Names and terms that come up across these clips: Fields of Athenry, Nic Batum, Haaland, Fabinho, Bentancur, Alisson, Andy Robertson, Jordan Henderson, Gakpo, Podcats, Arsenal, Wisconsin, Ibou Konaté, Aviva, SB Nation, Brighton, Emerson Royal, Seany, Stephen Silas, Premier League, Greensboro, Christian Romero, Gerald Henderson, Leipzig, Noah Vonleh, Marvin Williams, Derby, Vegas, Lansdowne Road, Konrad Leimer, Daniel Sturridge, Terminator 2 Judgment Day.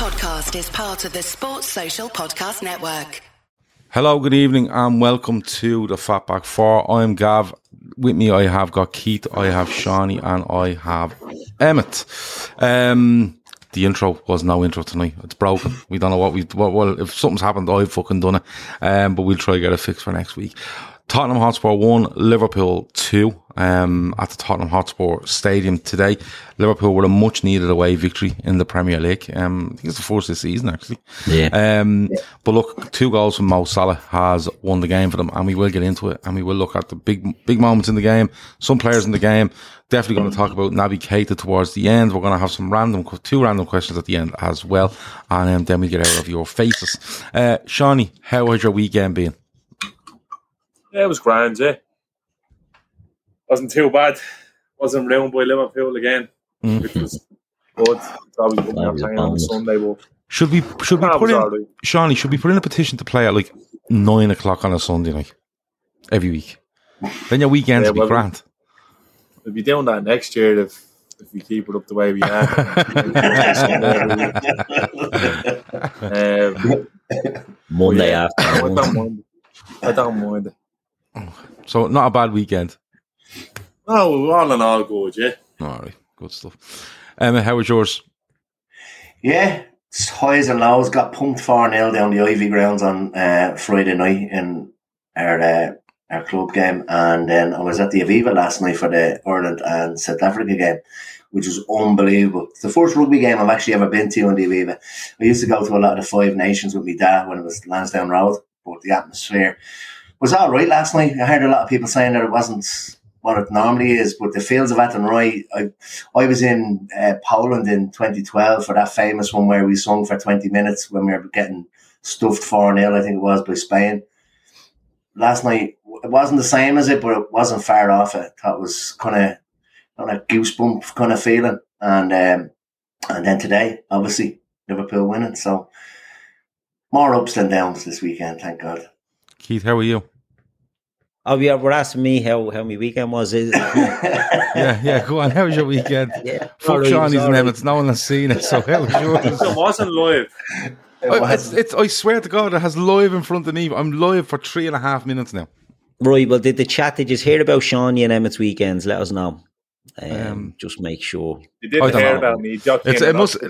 podcast is part of the Sports Social Podcast Network. Hello, good evening, and welcome to the Fatback 4. I am Gav. With me, I have got Keith, I have Seany, and I have Emmet. The intro was no intro tonight. It's broken. We don't know well, if something's happened, I've fucking done it. But we'll try to get it fixed for next week. Tottenham Hotspur 1, Liverpool 2, at the Tottenham Hotspur Stadium today. Liverpool were a much needed away victory in the Premier League. I think it's the first this season, actually. Yeah. But look, 2 goals from Mo Salah has won the game for them, and we will get into it, and we will look at the big moments in the game, some players in the game. Definitely going to talk about Naby Keita towards the end. We're going to have some two random questions at the end as well, and then we get out of your faces. Seany, how has your weekend been? Yeah, it was grand, yeah. Wasn't too bad. Wasn't ruined by Liverpool again, which was good. Probably wouldn't be playing on Sunday, but should we put in, right. Seany, should we put in a petition to play at like 9 o'clock on a Sunday, like every week? Then your weekends will be grand. We'll be doing that next year if we keep it up the way we are. Monday afternoon. I don't mind. So, not a bad weekend. Oh, all in all, good, yeah. All right, good stuff. Emma, how was yours? Yeah, it's highs and lows. Got pumped 4-0 down the Ivy Grounds on Friday night in our club game, and then I was at the Aviva last night for the Ireland and South Africa game, which was unbelievable. It's the first rugby game I've actually ever been to on the Aviva. I used to go to a lot of the Five Nations with my dad when it was Lansdowne Road, but the atmosphere was all right last night. I heard a lot of people saying that it wasn't what it normally is, but the fields of Athenry, I was in Poland in 2012 for that famous one where we sung for 20 minutes when we were getting stuffed 4-0, I think it was, by Spain. Last night, it wasn't the same as it, but it wasn't far off it. I thought it was kind of goosebump kind of feeling. And then today, obviously, Liverpool winning. So more ups than downs this weekend, thank God. Keith, how are you? Oh, yeah, we're asking me how my weekend was. Yeah, go on. How was your weekend? Yeah. Fuck Seany's and Emmett's. No one has seen it, so how was yours? It wasn't live. I swear to God, it has live in front of me. I'm live for 3.5 minutes now. Right, well, did the chat, did you hear about Seany and Emmett's weekends? Let us know. Just make sure you didn't hear about me. It must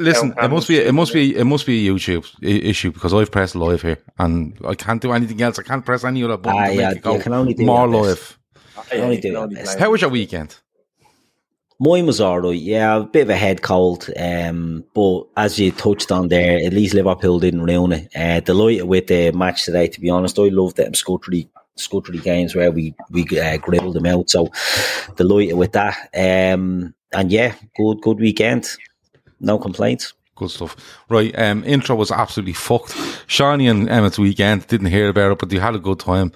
be a YouTube issue because I've pressed live here and I can't do anything else. I can't press any other button. I can only do live. How was your weekend? Mine was alright. Yeah, a bit of a head cold. But as you touched on there, at least Liverpool didn't ruin it. Delighted with the match today. To be honest, I loved it. Scuttery games where we grilled them out, so delighted with that. And yeah, good weekend, no complaints. Good stuff. Right, intro was absolutely fucked. Seany and Emmett's weekend, didn't hear about it, but they had a good time.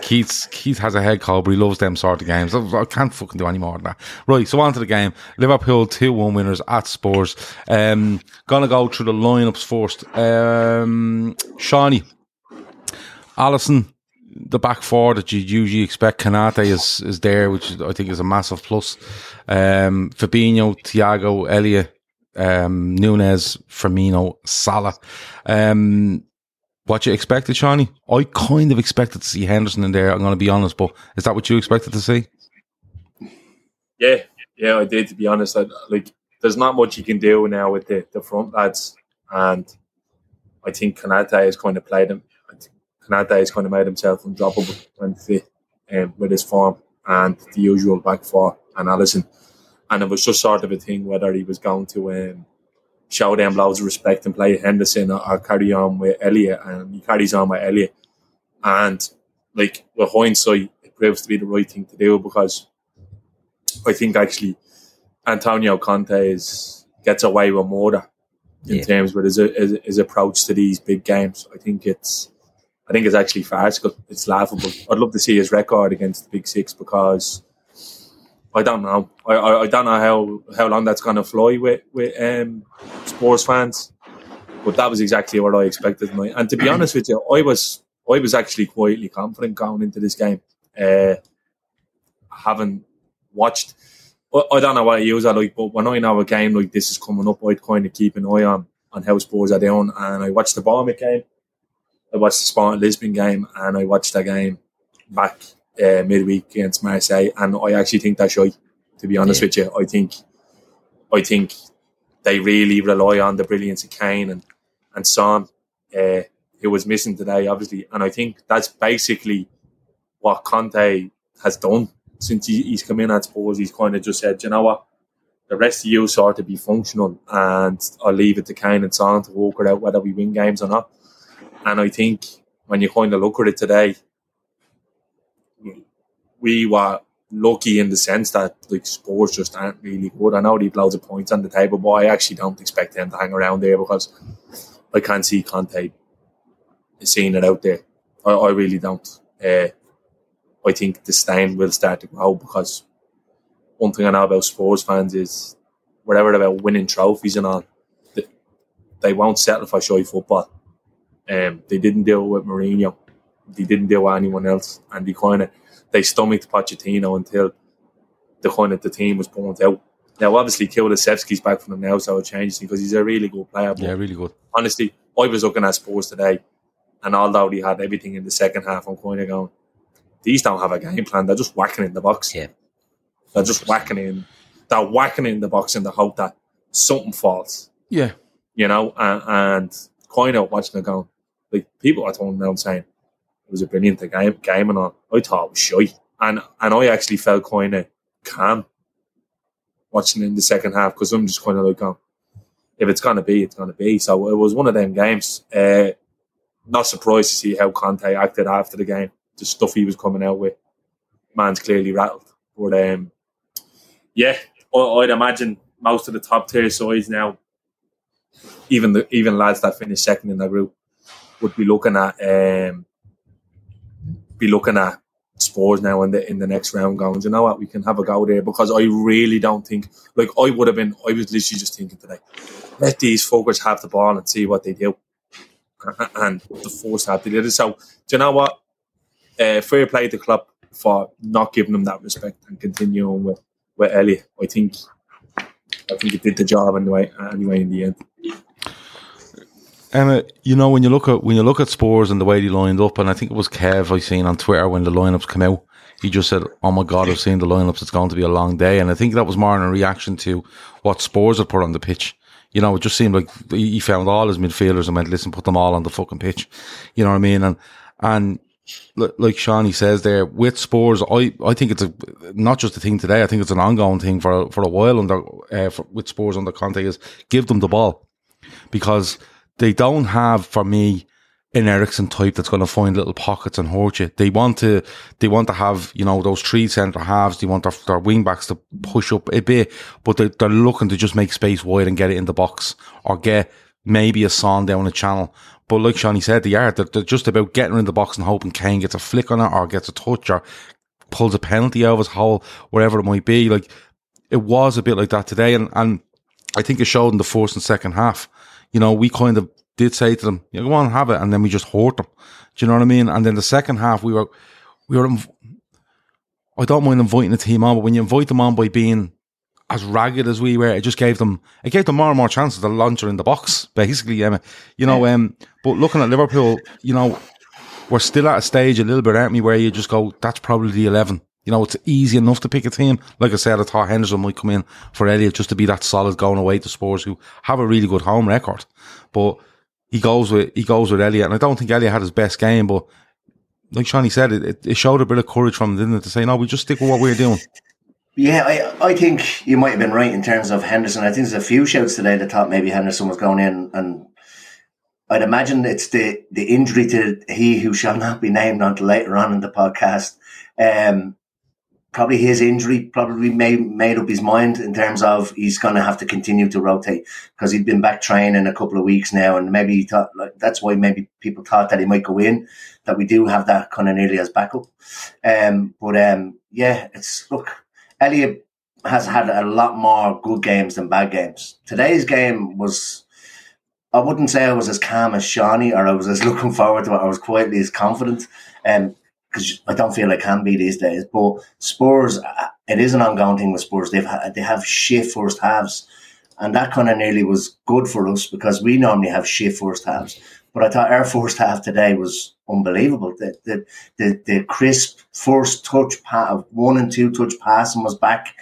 Keith has a head cold, but he loves them sort of games. I can't fucking do any more than that. Right, so on to the game. Liverpool 2-1 winners at Spurs. Gonna go through the lineups first. Seany, Alisson, the back four that you'd usually expect. Konaté is there, which I think is a massive plus. Fabinho, Thiago, Elliott, Núñez, Firmino, Salah. What you expected, Seany? I kind of expected to see Henderson in there, I'm going to be honest, but is that what you expected to see? Yeah, I did, to be honest. There's not much you can do now with the front lads, and I think Konaté is going to play them. Konaté has kind of made himself undroppable when fit with his form and the usual back four and Alisson. And it was just sort of a thing whether he was going to show them loads of respect and play Henderson or carry on with Elliott. And he carries on with Elliott. And with hindsight, it proves to be the right thing to do because I think actually Antonio Conte gets away with more in terms of his approach to these big games. I think it's actually farcical. It's laughable. I'd love to see his record against the Big Six because I don't know. I don't know how long that's going to fly with Spurs fans, but that was exactly what I expected tonight. And to be honest with you, I was actually quietly confident going into this game. Having watched, I don't know what it is, but when I know a game like this is coming up, I'd kind of keep an eye on on how Spurs are down. And I watched the Bournemouth game, I watched the Sporting Lisbon game, and I watched that game back midweek against Marseille. And I actually think that's right, to be honest with you. I think they really rely on the brilliance of Kane and Son, who was missing today, obviously. And I think that's basically what Conte has done since he's come in at Spurs. He's kind of just said, you know what, the rest of you sort of be functional, and I'll leave it to Kane and Son to work it out whether we win games or not. And I think when you kind of look at it today, we were lucky in the sense that like Spurs just aren't really good. I know they've loads of points on the table, but I actually don't expect them to hang around there because I can't see Conte seeing it out there. I really don't. I think the stain will start to grow because one thing I know about Spurs fans is whatever about winning trophies and all, they won't settle for shy football. They didn't deal with Mourinho. They didn't deal with anyone else. And they stomached Pochettino until the team was burnt out. Now, obviously, Kulusevski's back from them now, so it changed because he's a really good player. Yeah, really good. Honestly, I was looking at Spurs today, and although they had everything in the second half, I'm kind of going, these don't have a game plan. They're just whacking in the box. Yeah. They're just whacking in. They're whacking in the box in the hope that something falls. Yeah. You know, and kind of watching it going, like, people are turning around saying, it was a brilliant game and all. I thought it was shy. And I actually felt kind of calm watching it in the second half because I'm just kind of like going, if it's going to be, it's going to be. So it was one of them games. Not surprised to see how Conte acted after the game. The stuff he was coming out with, man's clearly rattled. But I'd imagine most of the top tier sides now, even lads that finished second in the group, would be looking at Spurs now in the next round, going, you know what, we can have a go there because I really don't think I was literally just thinking today, let these fuckers have the ball and see what they do, and the force have to do. So do you know what? Fair play to Klopp for not giving him that respect and continuing with Elliott. I think he did the job anyway in the end. Emmet, you know, when you look at Spurs and the way they lined up, and I think it was Kev I seen on Twitter when the lineups came out, he just said, "Oh my God, I've seen the lineups. It's going to be a long day." And I think that was more in a reaction to what Spurs had put on the pitch. You know, it just seemed like he found all his midfielders and went, "Listen, put them all on the fucking pitch." You know what I mean? And like Shawnee says there, with Spurs, I think it's not just a thing today. I think it's an ongoing thing for a while with Spurs under Conte is give them the ball because they don't have, for me, an Eriksen type that's going to find little pockets and hurt you. They want to have, you know, those three centre halves. They want their wing backs to push up a bit, but they're looking to just make space wide and get it in the box or get maybe a Son down a channel. But like Shawnee said, they're just about getting in the box and hoping Kane gets a flick on it or gets a touch or pulls a penalty out of his hole, whatever it might be. Like, it was a bit like that today. And I think it showed in the first and second half. You know, we kind of did say to them, "You go on, have it." And then we just hurt them. Do you know what I mean? And then the second half, we were I don't mind inviting the team on, but when you invite them on by being as ragged as we were, it just gave them more and more chances to launch her in the box, basically. You know, but looking at Liverpool, you know, we're still at a stage a little bit, aren't we, where you just go, that's probably the 11. You know, it's easy enough to pick a team. Like I said, I thought Henderson might come in for Elliott just to be that solid going away to Spurs, who have a really good home record. But he goes with Elliott, and I don't think Elliott had his best game, but like Shawnee said, it showed a bit of courage from him, didn't it, to say, no, we just stick with what we're doing. Yeah, I think you might have been right in terms of Henderson. I think there's a few shouts today that thought maybe Henderson was going in, and I'd imagine it's the injury to he who shall not be named until later on in the podcast. Probably his injury made up his mind in terms of he's going to have to continue to rotate because he'd been back training a couple of weeks now, and maybe he thought, like, that's why maybe people thought that he might go in, that we do have that kind of nearly as backup. Look, Elliott has had a lot more good games than bad games. Today's game was, I wouldn't say I was as calm as Shawnee or I was as looking forward to it. I was quietly as confident because I don't feel I can be these days. But Spurs, it is an ongoing thing with Spurs. They have shit first halves. And that kind of nearly was good for us because we normally have shit first halves. But I thought our first half today was unbelievable. The crisp first touch of one and two touch pass and was back.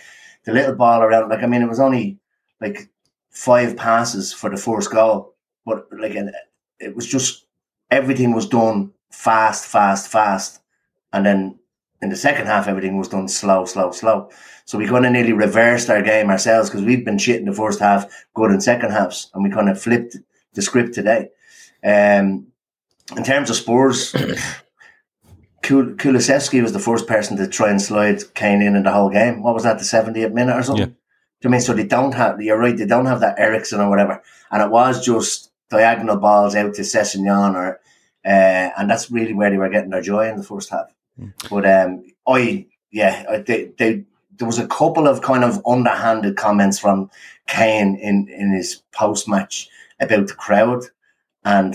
The little ball around, like, I mean, it was only like 5 passes for the first goal, but like it was just everything was done fast, and then in the second half everything was done slow. So we kind of nearly reversed our game ourselves because we've been shit in the first half, good in second halves, and we kind of flipped the script today. In terms of Spurs, Kulusevski was the first person to try and slide Kane in the whole game. What was that, the 70th minute or something? Yeah. Do you mean, so they don't have, you're right, they don't have that Ericsson or whatever. And it was just diagonal balls out to Sessegnon or, and that's really where they were getting their joy in the first half. Mm. But there was a couple of kind of underhanded comments from Kane in his post-match about the crowd and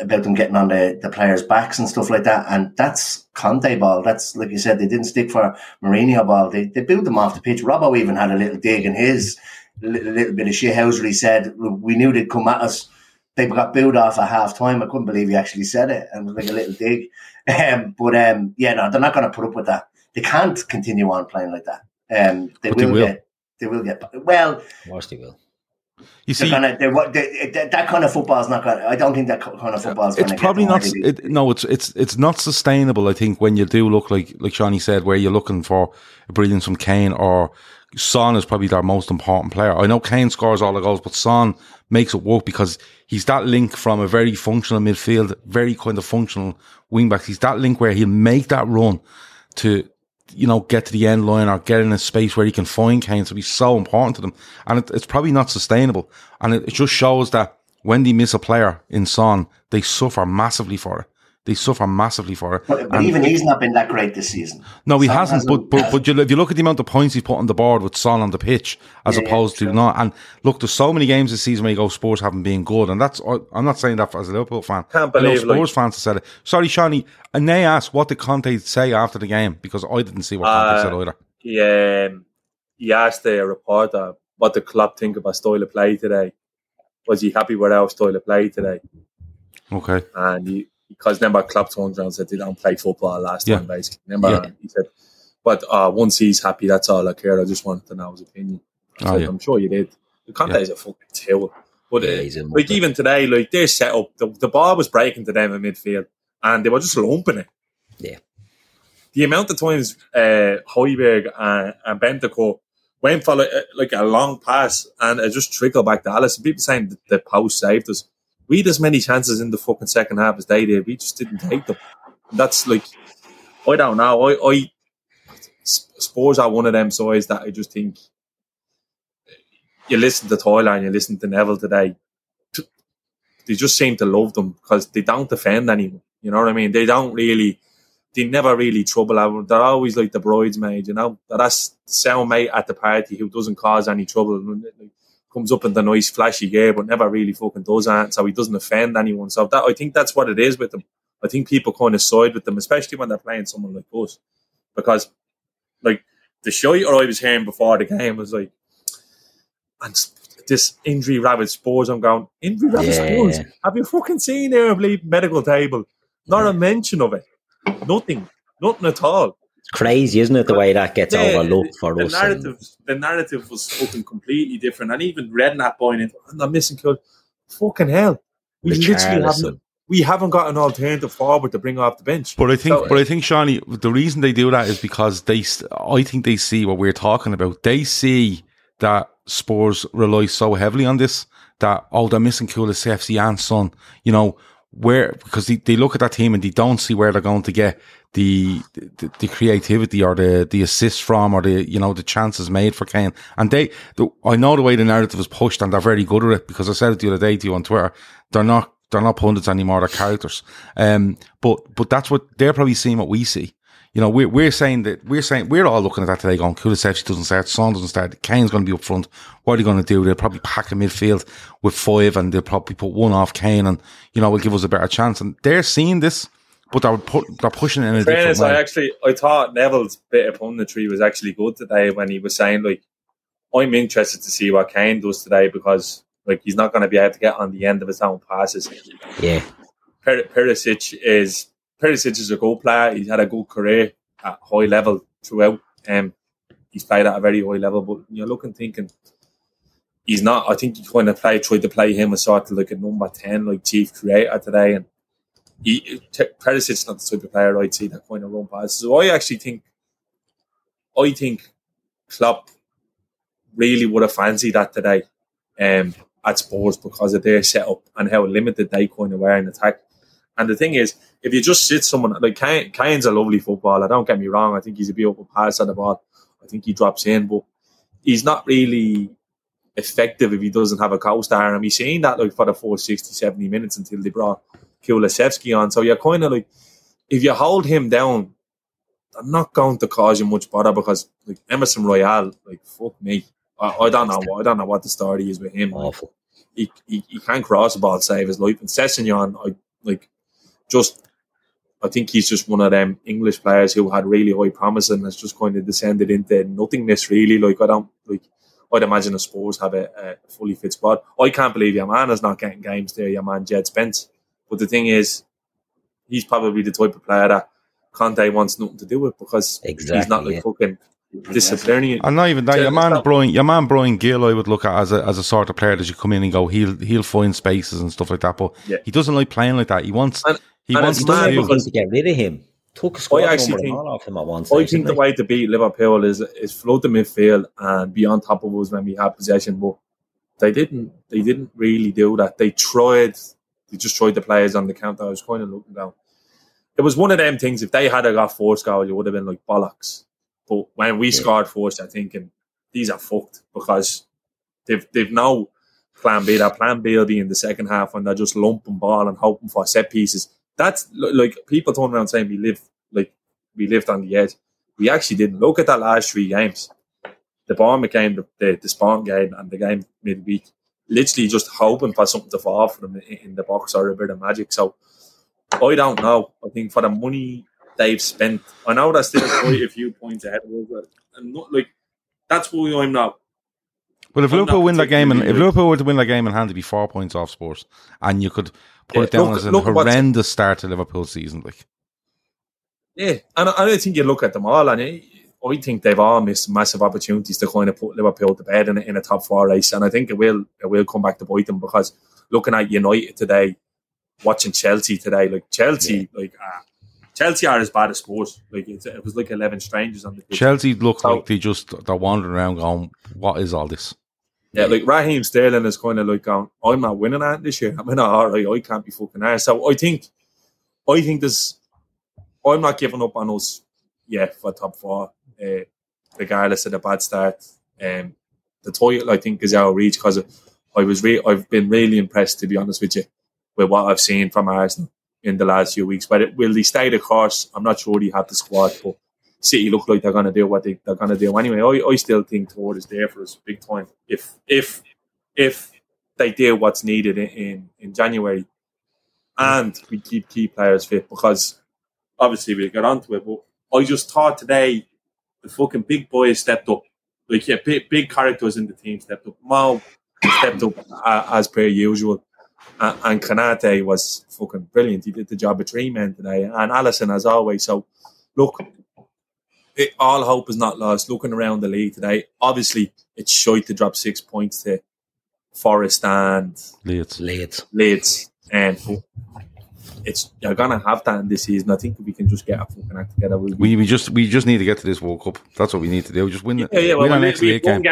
about them getting on the players' backs and stuff like that. And that's Conte ball. That's, like you said, they didn't stick for Mourinho ball. They booed them off the pitch. Robbo even had a little dig in his little bit of shithousery. He said, we knew they'd come at us. They got booed off at half-time. I couldn't believe he actually said it. And it was like a little dig. They're not going to put up with that. They can't continue on playing like that. They will. You see, that kind of football is not going. I don't think that kind of football is going to. It's probably not. It's not sustainable. I think when you do look like Seany said, where you're looking for a brilliance from Kane or Son is probably their most important player. I know Kane scores all the goals, but Son makes it work because he's that link from a very functional midfield, very kind of functional wing backs. He's that link where he'll make that run to, you know, get to the end line or get in a space where he can find Kane. So he's so important to them. And it's probably not sustainable. And it just shows that when they miss a player in Son, they suffer massively for it. But even he's not been that great this season. No, he hasn't. But if you look at the amount of points he's put on the board with Son on the pitch as opposed to not. And look, there's so many games this season where you go, Spurs haven't been good. And that's, I'm not saying that as a Liverpool fan. Can't believe Spurs fans have said it. Sorry, Seany. And they asked, what did Conte say after the game? Because I didn't see what Conte said either. Yeah, he asked the reporter, what did Klopp think about style of play today? Was he happy with our style of play today? Okay. And he, because remember, Klopp turned around and said they don't play football last time, basically. Remember, he said, but once he's happy, that's all I care. I just wanted to know his opinion. So I'm sure you did. The Conte is a fucking tool. But even today, like their setup, the ball was breaking to them in midfield and they were just lumping it. Yeah. The amount of times Højbjerg and Bentancur went for like a long pass and it just trickled back to Alisson. People saying the post saved us. We had as many chances in the fucking second half as they did. We just didn't take them. That's like, I don't know. I Spurs are one of them sides that I just think you listen to Toyler and you listen to Neville today. They just seem to love them because they don't defend anyone. You know what I mean? They don't really, they never really trouble everyone. They're always like the bridesmaid, you know? They're that cellmate at the party who doesn't cause any trouble. Comes up in the nice flashy gear but never really fucking does that, so he doesn't offend anyone. So that I think that's what it is with them. I think people kind of side with them, especially when they're playing someone like us. Because like the shite I was hearing before the game was like, and this injury-ravaged Spurs, I'm going, injury-ravaged Spurs? Have you fucking seen their medical table? Not a mention of it. Nothing at all. Crazy, isn't it, the way that gets overlooked for us? The narrative was fucking completely different. And even reading that point, and I'm missing Kill. Fucking hell. We literally haven't got an alternative forward to bring off the bench. But I think, Seany, the reason they do that is because I think they see what we're talking about. They see that Spurs rely so heavily on this that, they're missing Kulusevski and Son, you know, where, because they look at that team and they don't see where they're going to get the creativity or the assist from, or the, you know, the chances made for Kane. And I know the way the narrative is pushed and they're very good at it, because I said it the other day to you on Twitter, they're not pundits anymore, they're characters. But that's what they're probably seeing, what we see. You know, we're saying we're all looking at that today going, Kulusevski doesn't start, Son doesn't start, Kane's going to be up front. What are they going to do? They'll probably pack a midfield with 5 and they'll probably put one off Kane and, you know, will give us a better chance. And they're seeing this, but they're pushing it in a different way. I thought Neville's bit of punditry was actually good today when he was saying, like, I'm interested to see what Kane does today because, like, he's not going to be able to get on the end of his own passes. Yeah. Perisic is a good player. He's had a good career at high level throughout. He's played at a very high level, but you're looking, thinking he's not. I think he kind of tried to play him as sort of like a number 10, like chief creator today. And Perisic's not the type of player I'd see that kind of run past. So I think Klopp really would have fancied that today at Spurs because of their setup and how limited they kind of were in attack. And the thing is, if you just sit someone like Kane's a lovely footballer, don't get me wrong. I think he's a beautiful passer on the ball. I think he drops in, but he's not really effective if he doesn't have a co-star. And we've seen that like for the 60, 70 minutes until they brought Kulusevski on. So you're kind of like, if you hold him down, they're not going to cause you much bother because like Emerson Royal, like fuck me, I don't know what the story is with him. Awful. He can't cross the ball, save his life. And Sessegnon, I think he's just one of them English players who had really high promise and has just kind of descended into nothingness. Really, I'd imagine the Spurs have a fully fit squad. I can't believe your man is not getting games there. Your man Jed Spence. But the thing is, he's probably the type of player that Conte wants nothing to do with because he's not like fucking disciplinarian. And not even that. Your man Brian Gill, I would look at as a sort of player that you come in and go, he'll find spaces and stuff like that. But he doesn't like playing like that. He wants to get rid of him. Took a squad off him at one stage. I think the way to beat Liverpool is flood the midfield and be on top of us when we have possession. But they didn't really do that. They just tried the players on the counter. I was kind of looking down. It was one of them things. If they had got first goal, you would have been like bollocks. But when we scored first, I think, and these are fucked because they've no plan B. Their plan B will be in the second half when they're just lumping ball and hoping for set pieces. That's like people turn around saying we lived on the edge. We actually didn't. Look at that last three games. The Bournemouth game, the Spawn game, and the game midweek. Literally just hoping for something to fall for them in the box or a bit of magic. So I don't know. I think for the money they've spent, I know they're still quite a few points ahead of us. And not like that's why I'm not. Well, if Liverpool win that game, and if Liverpool were to win that game in hand, it'd be 4 points off Spurs, and you could put it down as a horrendous start to Liverpool's season. Like, yeah, and I think you look at them all, and I think they've all missed massive opportunities to kind of put Liverpool to bed in a top four race, and I think it will come back to bite them because looking at United today, watching Chelsea today, like Chelsea are as bad as Spurs. Like it was like 11 strangers on the pitch. Chelsea look like they're wandering around going, "What is all this?" Yeah, like Raheem Sterling is kind of like going, "I'm not winning that this year. I'm not all right. I can't be fucking arsed." So I think this. I'm not giving up on us. Yeah, for top four, regardless of the bad start. The title I think is out of reach because I've been really impressed, to be honest with you, with what I've seen from Arsenal in the last few weeks. But will they stay the course? I'm not sure they have the squad, but City look like they're going to do what they're going to do anyway. I still think Torres is there for us big time. If they do what's needed in January and we keep key players fit, because obviously we'll get onto it, but I just thought today the fucking big boys stepped up. Like, yeah, big characters in the team stepped up. Mo stepped up as per usual. And Konaté was fucking brilliant. He did the job of 3 men today. And Alisson, as always. So, look, all hope is not lost. Looking around the league today, obviously, it's shite to drop 6 points to Forest and Leeds. You're going to have that in this season. I think if we can just get a fucking act together. We just need to get to this World Cup. That's what we need to do. Just win it. We have one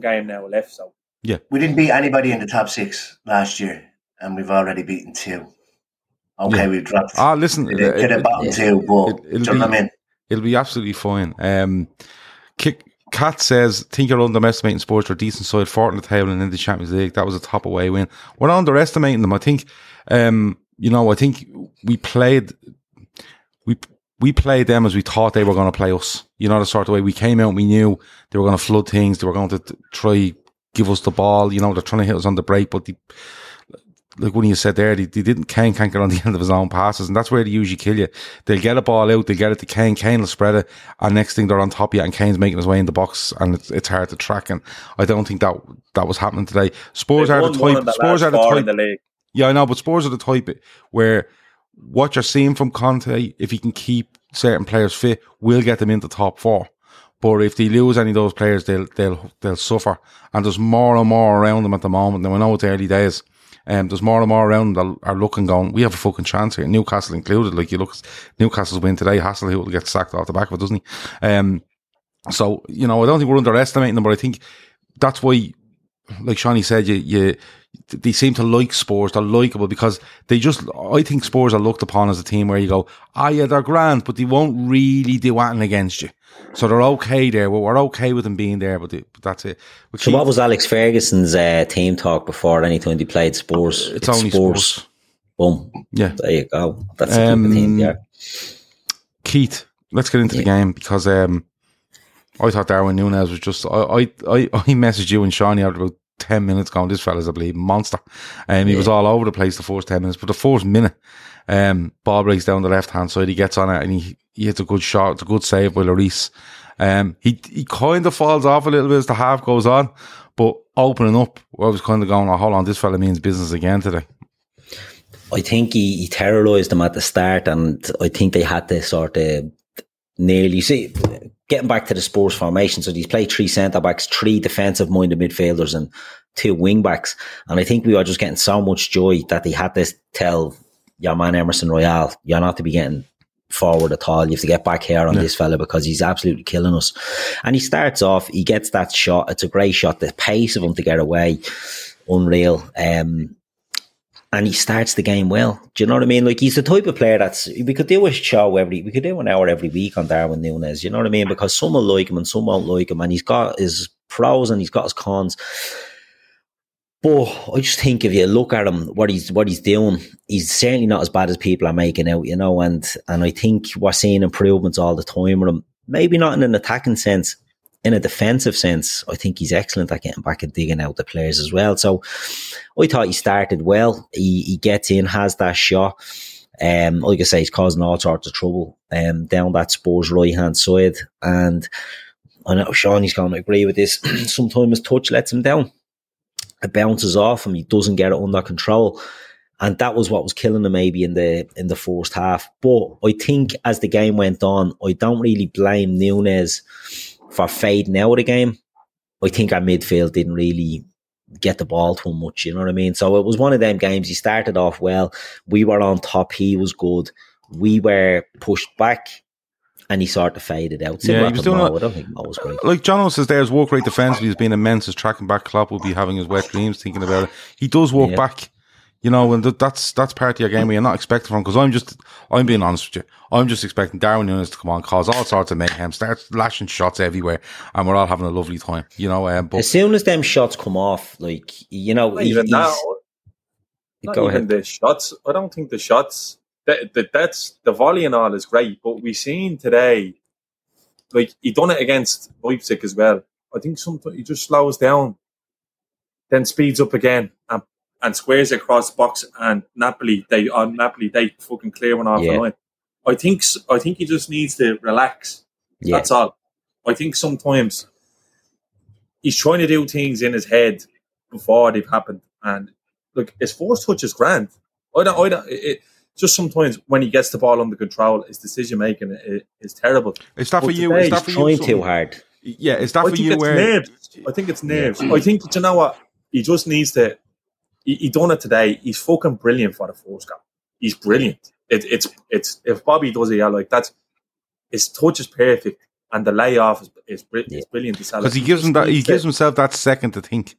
game now left, so. Yeah. We didn't beat anybody in the top 6 last year, and we've already beaten 2. Okay, yeah. We've dropped to the bottom 2, but it'll be absolutely fine. Kat says, think you're underestimating Spurs. They're decent side, fourth in the table and in the Champions League. That was a top away win. We're underestimating them. I think, I think we played... We played them as we thought they were going to play us. You know, the sort of way we came out, we knew they were going to flood things. They were going to try... give us the ball, they're trying to hit us on the break, but like when you said there, they didn't, Kane can't get on the end of his own passes, and that's where they usually kill you. They'll get a ball out, they'll get it to Kane, Kane will spread it, and next thing they're on top of you, and Kane's making his way in the box, and it's hard to track. And I don't think that was happening today. Spurs are the type. Yeah, I know, but Spurs are the type where what you're seeing from Conte, if he can keep certain players fit, will get them into top four. But if they lose any of those players, they'll suffer. And there's more and more around them at the moment. Now I know it's early days. There's more and more around them that are looking, going, we have a fucking chance here. Newcastle included. Like, you look, Newcastle's win today. Hasselhoff will get sacked off the back of it, doesn't he? So, you know, I don't think we're underestimating them, but I think that's why, like Shawnee said, they seem to like Spurs. They're likeable because they just, I think Spurs are looked upon as a team where you go, ah, yeah, they're grand, but they won't really do anything against you. So they're okay there. Well, we're okay with them being there, but that's it. But so what was Alex Ferguson's team talk before any time they played Spurs? It's only Spurs. Boom. Yeah. There you go. That's a good team, yeah. Keith, let's get into the game because I thought Darwin Núñez was just, I messaged you and Shawnee after about 10 minutes going, this fella's a bleeding monster. He was all over the place the first 10 minutes, but the first minute, ball breaks down the left-hand side, he gets on it and he hits a good shot. It's a good save by Lloris. He kind of falls off a little bit as the half goes on, but opening up, I was kind of going, oh, hold on, this fella means business again today. I think he terrorised them at the start, and I think they had to sort of nearly see. Getting back to the Spurs formation, so he's played three centre-backs, three defensive-minded midfielders and two wing-backs. And I think we were just getting so much joy that they had to tell your man Emerson Royal, you're not to be getting forward at all. You have to get back here on this fella because he's absolutely killing us. And he starts off, he gets that shot. It's a great shot. The pace of him to get away, unreal. And he starts the game well. Do you know what I mean? Like, he's the type of player that's, we could do a show we could do an hour every week on Darwin Núñez. You know what I mean? Because some will like him and some won't like him. And he's got his pros and he's got his cons. But I just think if you look at him, what he's doing, he's certainly not as bad as people are making out, you know. And I think we're seeing improvements all the time with him. Maybe not in an attacking sense, in a defensive sense. I think he's excellent at getting back and digging out the players as well. So I thought he started well. He gets in, has that shot. Like I say, he's causing all sorts of trouble down that Spurs right-hand side. And I know Sean, he's going to agree with this. Sometimes his touch lets him down. It bounces off him. He doesn't get it under control. And that was what was killing him maybe in the first half. But I think as the game went on, I don't really blame Núñez for fading out of the game. I think our midfield didn't really get the ball too much, you know what I mean? So it was one of them games. He started off well. We were on top. He was good. We were pushed back. And he sort of faded out. Yeah, he was doing I don't think Mo was great. Like Jono says there, his work rate defensively has been immense. His tracking back, Klopp will be having his wet dreams thinking about it. He does walk back, you know, and that's part of your game where you're not expecting from, because I'm being honest with you. I'm just expecting Darwin Núñez to come on, cause all sorts of mayhem, starts lashing shots everywhere, and we're all having a lovely time, you know. But as soon as them shots come off, like, you know, not even now, not even ahead. The shots, I don't think the shots... That's the volley and all is great, but we seen today, like, he done it against Leipzig as well. I think sometimes he just slows down, then speeds up again, and squares across the box. And Napoli, they fucking clearing off the line. I think he just needs to relax. Yeah. That's all. I think sometimes he's trying to do things in his head before they've happened. And look, his first touch is grand. I don't. Just sometimes when he gets the ball under control, his decision making is terrible. Is that for you? Is that for you? He's trying too hard. Yeah, is that for you? I think it's nerves. I think, do you know what? He just needs to. He done it today. He's fucking brilliant for the first goal. He's brilliant. It's if Bobby does it, like, that's his touch is perfect and the layoff is brilliant. Because he gives him that. He gives himself that second to think.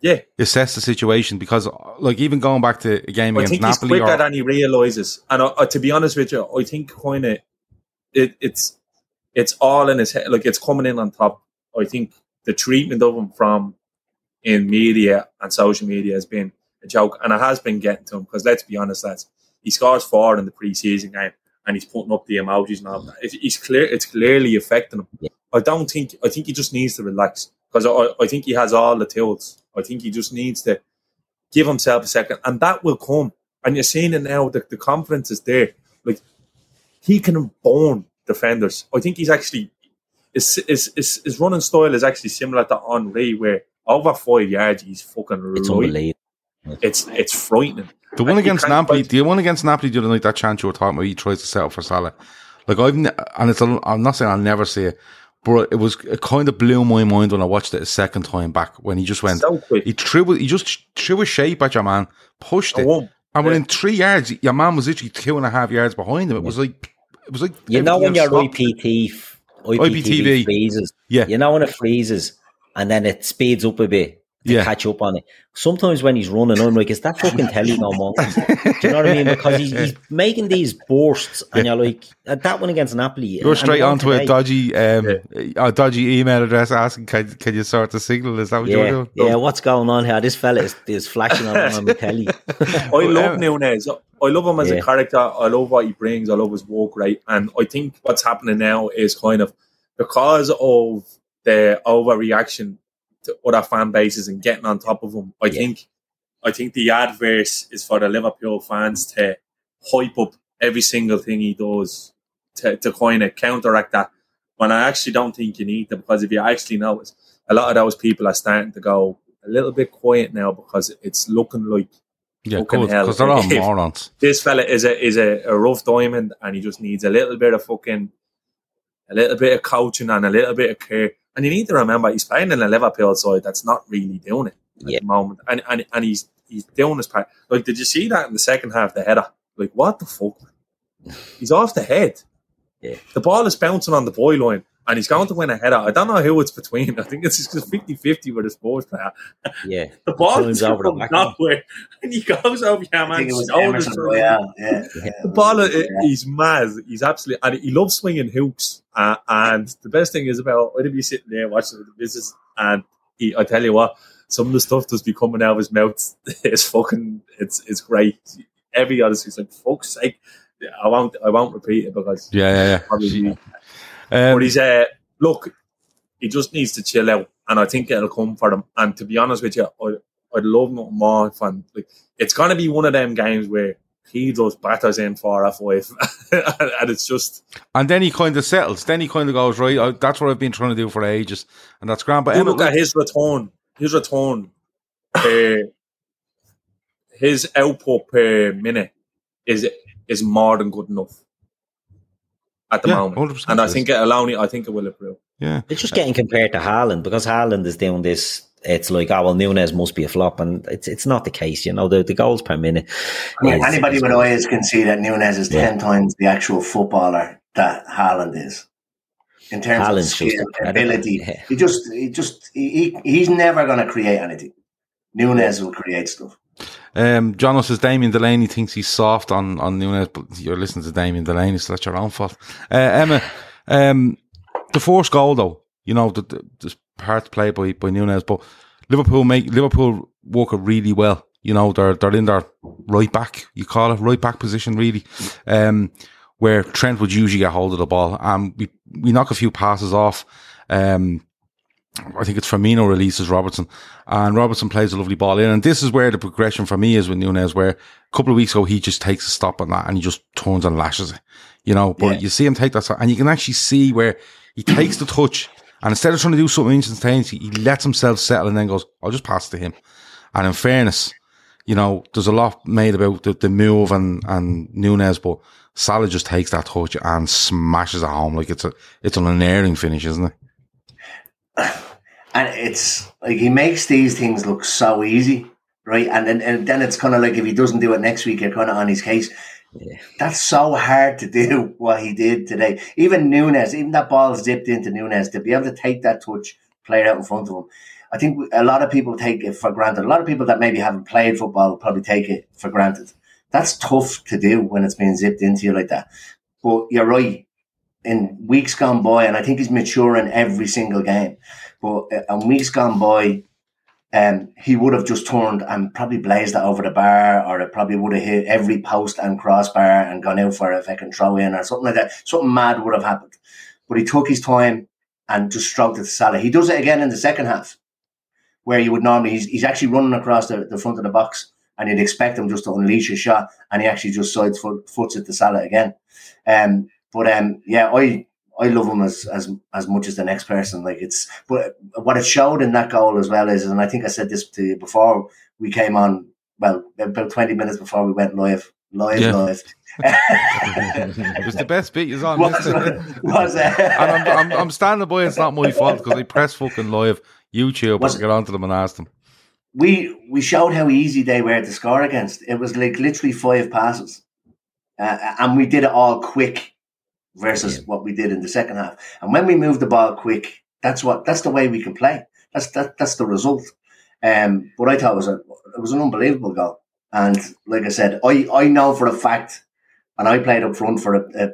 Yeah, assess the situation, because, like, even going back to a game against Napoli, I think he's quicker than he realises. And to be honest with you, I think kind of it's all in his head. Like, it's coming in on top. I think the treatment of him from in media and social media has been a joke, and it has been getting to him. Because let's be honest, lads, he scores 4 in the pre-season game, and he's putting up the emojis and all that. It's clearly affecting him. Yeah. I think he just needs to relax, because I think he has all the tools. I think he just needs to give himself a second, and that will come. And you're seeing it now, the confidence is there. Like, he can bone defenders. I think he's actually, his running style is actually similar to Henry, where over 5 yards, he's fucking it's right. Unbelievable. It's frightening. The one against Napoli, the other night, that chance you were talking about, he tries to set up for Salah. Like, I'm not saying I'll never see it, but it kind of blew my mind when I watched it a second time back, when he just went, so he just threw a shape at your man, pushed it, and within 3 yards, your man was literally 2.5 yards behind him. It was like, you know when your IPTV freezes, you know when it freezes and then it speeds up a bit. To catch up on it. Sometimes when he's running, I'm like, is that fucking telly no more? Do you know what I mean? Because he's making these bursts, and you're like, that one against Napoli. You're straight onto a dodgy email address asking, can you sort the signal? Is that what you're doing? Yeah, what's going on here? This fella is flashing on the telly. I love Núñez. I love him as a character. I love what he brings. I love his walk, right? And I think what's happening now is kind of, because of the overreaction to other fan bases and getting on top of them, I think the adverse is for the Liverpool fans to hype up every single thing he does to kind of counteract that, when I actually don't think you need to, because if you actually notice, a lot of those people are starting to go a little bit quiet now, because it's looking like fucking hell, because they're all morons. This fella is a rough diamond, and he just needs a little bit of coaching and a little bit of care. And you need to remember, he's playing in a Liverpool side that's not really doing it at the moment. And he's doing his part. Like, did you see that in the second half, the header? Like, what the fuck? He's off the head. Yeah. The ball is bouncing on the boy line, and he's going to win a header. I don't know who it's between. I think it's just 50-50 with a sports player. Yeah. The ball is over the nowhere, and he goes over your man's shoulders. The ball, he's mad. He's absolutely, and he loves swinging hooks. And the best thing is about, I'd be sitting there watching the business, and I tell you what, some of the stuff that's be coming out of his mouth is fucking, it's great. Every other thing's like, fuck's sake, I won't repeat it, because but he's look, he just needs to chill out, and I think it'll come for him. And to be honest with you, I'd love nothing more fun. Like, it's going to be one of them games where he just batters in 4 or 5, and it's just, and then he kind of settles. Then he kind of goes, right, that's what I've been trying to do for ages, and that's grand. But look at his return. His return, his output per minute is more than good enough at the moment, and I think it alone, I think it will improve. Yeah, it's just getting compared to Haaland, because Haaland is doing this. It's like, oh well, Núñez must be a flop, and it's not the case. You know, the goals per minute. I mean, anybody with eyes can see that Núñez is 10 times the actual footballer that Haaland is in terms of skill, ability. Yeah. He's never going to create anything. Núñez will create stuff. John says Damien Delaney thinks he's soft on Núñez, but you're listening to Damien Delaney, so that's your own fault. Emma, the first goal though, you know, the part played by Núñez, but Liverpool work it really well. You know, they're in their right back, you call it right back position really, where Trent would usually get hold of the ball. We knock a few passes off. I think it's Firmino releases Robertson, and Robertson plays a lovely ball in. And this is where the progression for me is with Núñez, where a couple of weeks ago, he just takes a stop on that and he just turns and lashes it, you know, but you see him take that, and you can actually see where he takes the touch, and instead of trying to do something instantaneous, he lets himself settle and then goes, I'll just pass to him. And in fairness, you know, there's a lot made about the move and Núñez, but Salah just takes that touch and smashes it home. Like, it's an unerring finish, isn't it? And it's like, he makes these things look so easy, right? And then it's kind of like, if he doesn't do it next week, you're kind of on his case. Yeah. That's so hard to do what he did today. Even Núñez, even that ball zipped into Núñez, to be able to take that touch, play it out in front of him. I think a lot of people take it for granted. A lot of people that maybe haven't played football will probably take it for granted. That's tough to do when it's being zipped into you like that. But you're right. In weeks gone by, and I think he's maturing every single game, but in weeks gone by, he would have just turned and probably blazed it over the bar, or it probably would have hit every post and crossbar and gone out for a fucking throw in or something like that. Something mad would have happened. But he took his time and just stroked it to Salah. He does it again in the second half, where you would normally, he's actually running across the front of the box, and you'd expect him just to unleash a shot, and he actually just sides foots it to Salah again. I love him as much as the next person. But what it showed in that goal as well is, and I think I said this to you before we came on, well, about 20 minutes before we went live. It was the best beat is on. I'm standing by. It's not my fault because they press fucking live YouTube. I get onto them and ask them. We showed how easy they were to score against. It was like literally 5 passes, and we did it all quick versus what we did in the second half. And when we moved the ball quick, that's the way we can play. That's the result. But I thought it was an unbelievable goal. And like I said, I know for a fact, and I played up front for a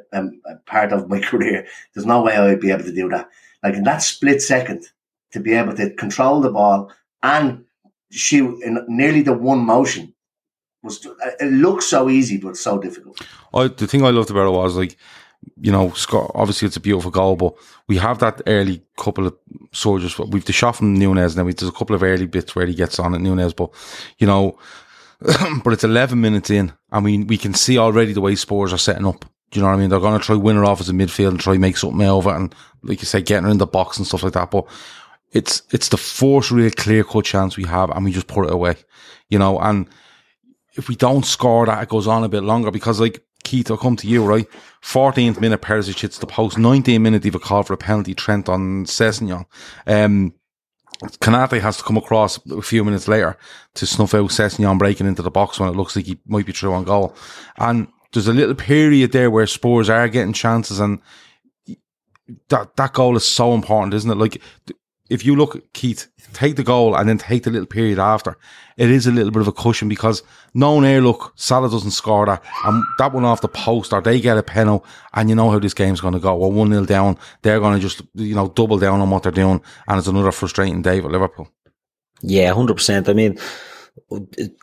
part of my career, there's no way I'd be able to do that. Like in that split second, to be able to control the ball and shoot in nearly the one motion, it looked so easy, but so difficult. The thing I loved about it was, like, you know, Scott, obviously it's a beautiful goal, but we have that early couple of soldiers. We've the shot from Núñez, and then there's a couple of early bits where he gets on at Núñez, but, you know... but it's 11 minutes in, and we can see already the way Spurs are setting up. Do you know what I mean? They're going to try win her off as a midfield and try make something out of it, and like you say, getting her in the box and stuff like that. But it's the first real clear cut chance we have, and we just put it away. You know, and if we don't score that, it goes on a bit longer because, like, Keith, I'll come to you, right? 14th minute, Perisic hits the post. 19th minute, they've a call for a penalty, Trent on Sessegnon. Konaté has to come across a few minutes later to snuff out Sessegnon breaking into the box when it looks like he might be through on goal. And there's a little period there where Spurs are getting chances, and that goal is so important, isn't it? Like, if you look, Keith, take the goal and then take the little period after, it is a little bit of a cushion because known air look, Salah doesn't score that, and that one off the post, or they get a penalty, and you know how this game's going to go. We're 1-0 down, they're going to just, you know, double down on what they're doing, and it's another frustrating day for Liverpool. Yeah, 100%. I mean,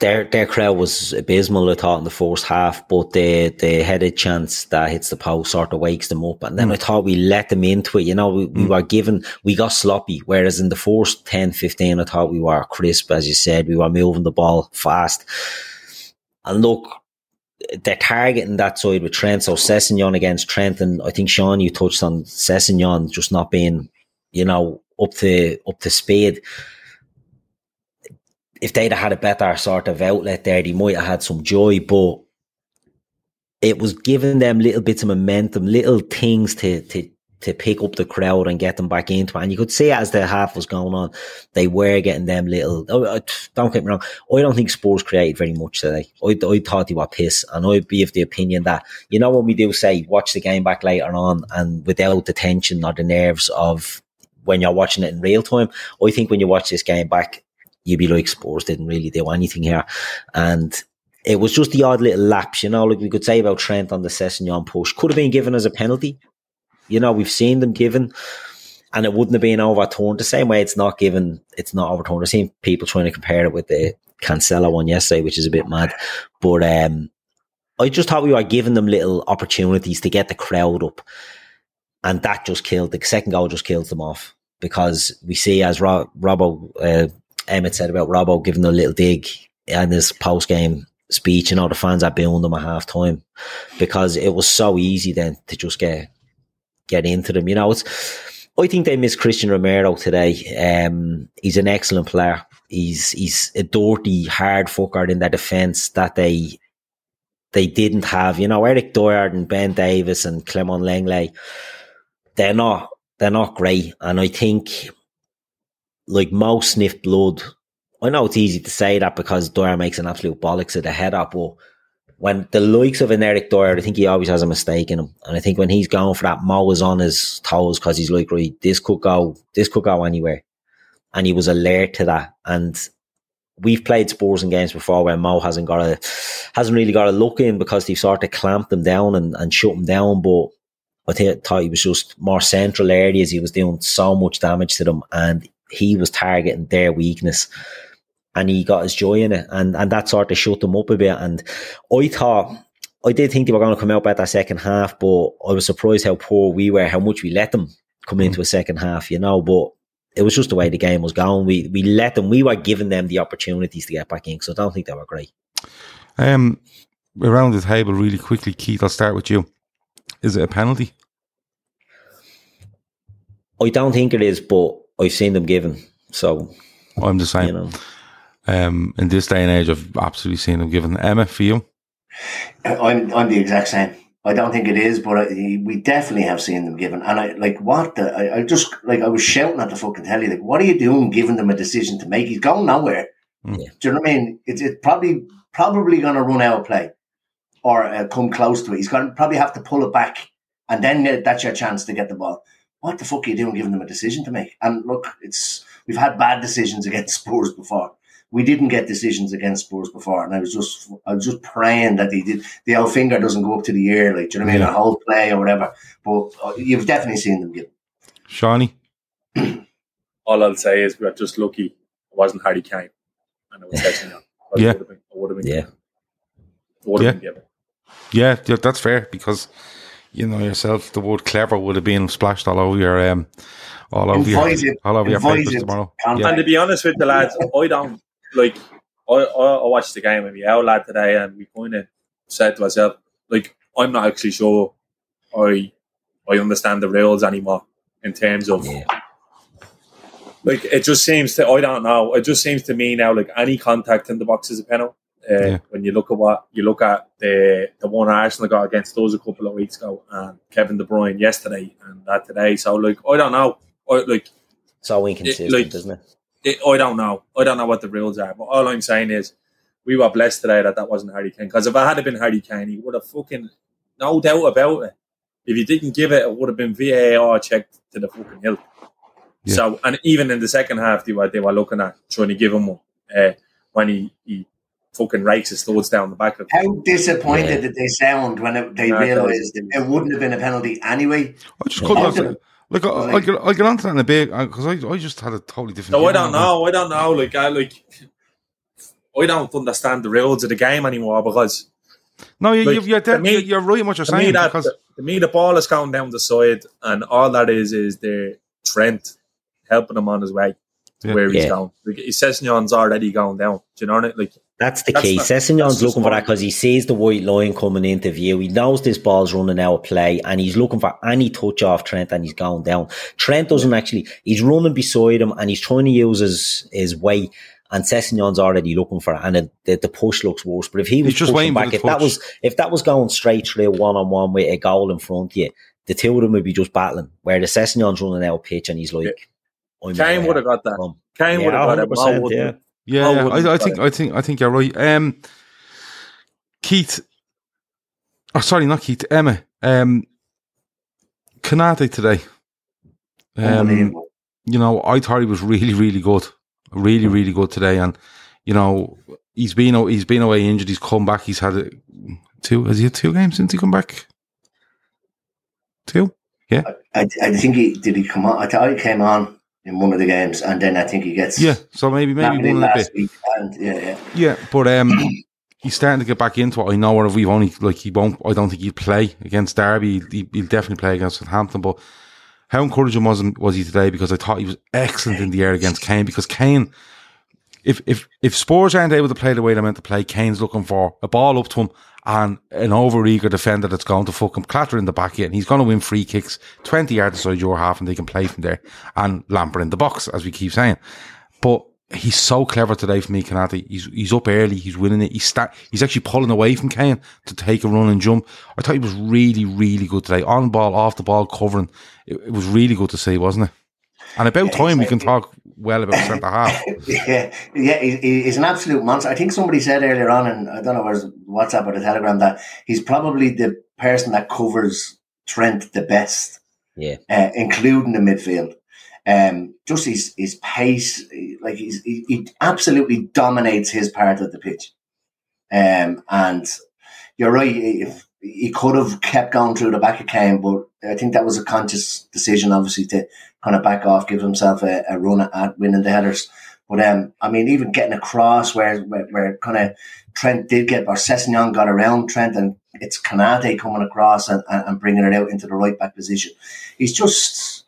their crowd was abysmal, I thought, in the first half, but the headed chance that hits the post sort of wakes them up, and then I thought we let them into it. You know, we were given, we got sloppy, whereas in the first 10-15 I thought we were crisp, as you said, we were moving the ball fast. And look, they're targeting that side with Trent, so Sessegnon against Trent, and I think, Sean, you touched on Sessegnon just not being, you know, up to speed. If they'd have had a better sort of outlet there, they might have had some joy, but it was giving them little bits of momentum, little things to pick up the crowd and get them back into it. And you could see as the half was going on, they were getting them little... Don't get me wrong, I don't think Spurs created very much today. I thought they were piss, and I'd be of the opinion that, you know, when we do say, watch the game back later on, and without the tension or the nerves of when you're watching it in real time, I think when you watch this game back, you'd be like, Spurs didn't really do anything here. And it was just the odd little lapse, you know, like we could say about Trent on the Sessegnon push. Could have been given as a penalty. You know, we've seen them given, and it wouldn't have been overturned. The same way it's not given, it's not overturned. I've seen people trying to compare it with the Cancelo one yesterday, which is a bit mad. But I just thought we were giving them little opportunities to get the crowd up. And that just killed, the second goal just killed them off. Because we see, as Emmet said about Robbo giving a little dig in his post-game speech, and all the fans are booing them at half-time because it was so easy then to just get into them. You know, I think they miss Christian Romero today. He's an excellent player. He's a dirty, hard fucker in their defence that they didn't have. You know, Eric Dier and Ben Davis and Clement Lenglet, they're not great. And I think... like Mo sniffed blood. I know it's easy to say that because Dier makes an absolute bollocks of the header, but when the likes of an Eric Dier, I think he always has a mistake in him. And I think when he's going for that, Mo is on his toes because he's like, right, this could go anywhere. And he was alert to that. And we've played Spurs in games before where Mo hasn't really got a look in because they've sort of clamped him down and shut him down, but I thought he was just more central areas. He was doing so much damage to them, and he was targeting their weakness, and he got his joy in it, and that sort of shut them up a bit. And I did think they were going to come out by that second half, but I was surprised how poor we were, how much we let them come into a second half, you know. But it was just the way the game was going. We let them, we were giving them the opportunities to get back in, because I don't think they were great. Around the table really quickly, Keith, I'll start with you. Is it a penalty? I don't think it is, but I've seen them given. So I'm the same. You know. In this day and age, I've absolutely seen them given. Emma, for you? I'm the exact same. I don't think it is, but we definitely have seen them given. And I was shouting at the fucking telly, like, what are you doing giving them a decision to make? He's going nowhere. Yeah. Do you know what I mean? It's probably going to run out of play or come close to it. He's going to probably have to pull it back, and then that's your chance to get the ball. What the fuck are you doing giving them a decision to make? And look, we've had bad decisions against Spurs before. We didn't get decisions against Spurs before, and I was just praying that they did. The old finger doesn't go up to the ear, like, do you know what I mean? Yeah. A whole play or whatever. But you've definitely seen them give. Shawnee? All I'll say is we're just lucky it wasn't Harry Kane. And it was Sessegnon. Yeah. It would have been given. Yeah, that's fair, because you know yourself, the word clever would have been splashed all over your papers tomorrow. Yeah. And to be honest with the lads, I don't like. I watched the game with my old lad today, and we kind of said to ourselves, like, I'm not actually sure I understand the rules anymore in terms of like, it just seems to, I don't know, it just seems to me now like any contact in the box is a penalty. When you look at the one Arsenal got against us a couple of weeks ago, and Kevin De Bruyne yesterday, and that today. So, like, I don't know. It's all inconsistent, isn't it? I don't know. I don't know what the rules are. But all I'm saying is we were blessed today that wasn't Harry Kane. Because if it had been Harry Kane, he would have fucking, no doubt about it. If you didn't give it, it would have been VAR checked to the fucking hill. Yeah. So, and even in the second half, they were looking at trying to give him one when he fucking rakes his thoughts down the back of. How disappointed did they sound when they realised it wouldn't have been a penalty anyway? I just couldn't. Look, I'll get onto that in a bit, because I just had a totally different. No, I don't know. I don't understand the rules of the game anymore, because. No, you're right in what you're saying. To me, the ball is going down the side, and all that is the Trent helping him on his way to where he's going. Like, Sessegnon's already going down. Do you know what I mean? Like. That's the key. Sessegnon's looking for that because he sees the white line coming into view. He knows this ball's running out of play, and he's looking for any touch off Trent, and he's going down. Trent doesn't actually, he's running beside him, and he's trying to use his weight, and Sessegnon's already looking for it, and the push looks worse. But if he was just pushing back, if that was going straight through one-on-one with a goal in front of you, the two of them would be just battling, where the Sessegnon's running out of pitch, and he's like, Kane would have got that. Kane would have got that. Yeah, I think you're right. Emmet. Konaté today. You know, I thought he was really, really good, really, really good today. And you know, he's been away injured. He's come back. He's had two games since he come back. Two, yeah. I think he come on. I thought he came on in one of the games, and then I think he gets so maybe one last bit. He's starting to get back into it. I know whether we've only like he won't. I don't think he'll play against Derby. He'll definitely play against Southampton. But how encouraging was he today? Because I thought he was excellent in the air against Kane. Because Kane, if Spurs aren't able to play the way they're meant to play, Kane's looking for a ball up to him and an over-eager defender that's going to fucking clatter in the back, and he's going to win free kicks 20 yards inside your half, and they can play from there, and Lampard in the box, as we keep saying. But he's so clever today for me, Konaté. He's up early, he's winning it, he's actually pulling away from Kane to take a run and jump. I thought he was really, really good today. On ball, off the ball, covering. It was really good to see, wasn't it? And about time we can talk well about centre-half. He's an absolute monster. I think somebody said earlier on, and I don't know if it was WhatsApp or the Telegram, that he's probably the person that covers Trent the best, including the midfield. Just his pace, like he absolutely dominates his part of the pitch. And you're right, he could have kept going through the back of Kane, but I think that was a conscious decision, obviously, to kind of back off, give himself a run at winning the headers. But, I mean, even getting across where kind of Trent did get, or Sessegnon got around Trent, and it's Konaté coming across and bringing it out into the right back position. He's just,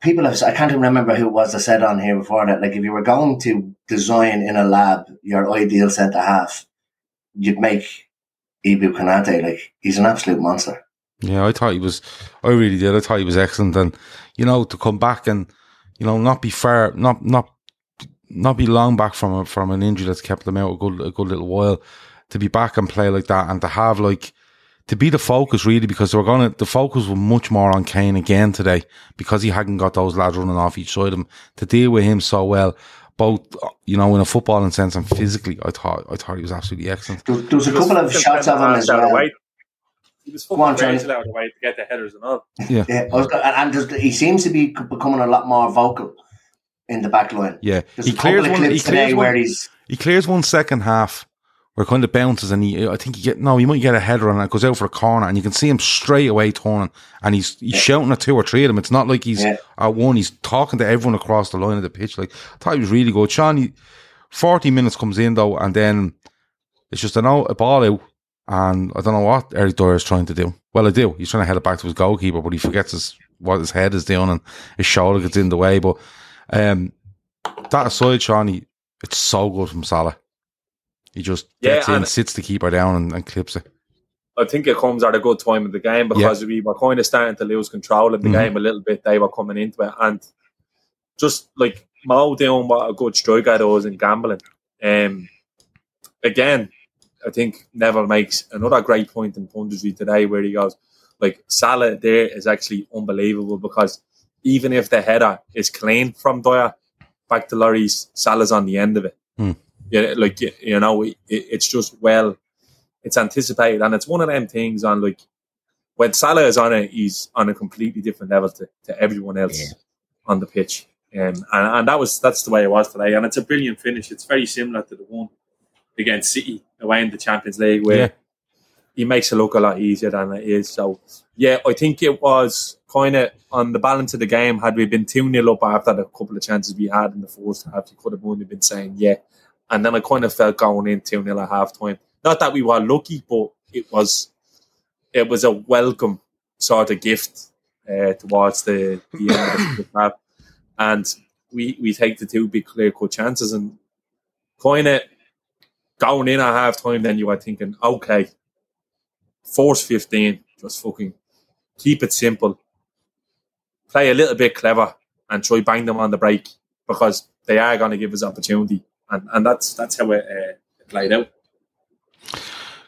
people have, I can't even remember who it was that said on here before that, like, if you were going to design in a lab your ideal centre half, you'd make Ibou Konaté. Like, he's an absolute monster. Yeah, I thought he was excellent. And, you know, to come back and, you know, not be far, not be long back from an injury that's kept him out a good little while, to be back and play like that, and to have, like, to be the focus, really, because the focus was much more on Kane again today, because he hadn't got those lads running off each side of him to deal with him so well, both, you know, in a footballing sense and physically. I thought he was absolutely excellent. There was a couple of shots of him as well. He was fucking ranged out of the way to get the headers and all. Yeah, yeah. And he seems to be becoming a lot more vocal in the back line. Yeah, he clears one second half where it kind of bounces, and he might get a header on it. It goes out for a corner, and you can see him straight away turning, and he's shouting at two or three of them. It's not like he's at one. He's talking to everyone across the line of the pitch. Like, I thought he was really good. Sean, 40 minutes comes in though, and then it's just a ball out. And I don't know what Eric Dier is trying to do. Well, I do. He's trying to head it back to his goalkeeper, but he forgets what his head is doing, and his shoulder gets in the way. But that aside, Sean, it's so good from Salah. He just gets in, sits the keeper down and clips it. I think it comes at a good time in the game, because we were kind of starting to lose control of the game a little bit. They were coming into it. And just like Mo doing what a good striker does in gambling. Again, I think Neville makes another great point in punditry today, where he goes, like, Salah there is actually unbelievable, because even if the header is clean from Dier back to Lloris, Salah's on the end of it. Mm. Yeah, like, you know, it's just, well, it's anticipated, and it's one of them things on, like, when Salah is on it, he's on a completely different level to everyone else on the pitch. And that's the way it was today, and it's a brilliant finish. It's very similar to the one against City away in the Champions League, where he makes it look a lot easier than it is. So, yeah, I think it was kind of on the balance of the game. Had we been 2-0 up after the couple of chances we had in the first half, you could have only been saying, And then I kind of felt going in 2-0 at half-time. Not that we were lucky, but it was a welcome sort of gift towards the end of the second half. And we take the two big clear-cut chances, and kind of going in at half-time, then you are thinking, okay, force 15, just fucking keep it simple. Play a little bit clever and try bang them on the break, because they are going to give us opportunity. And that's how it played out.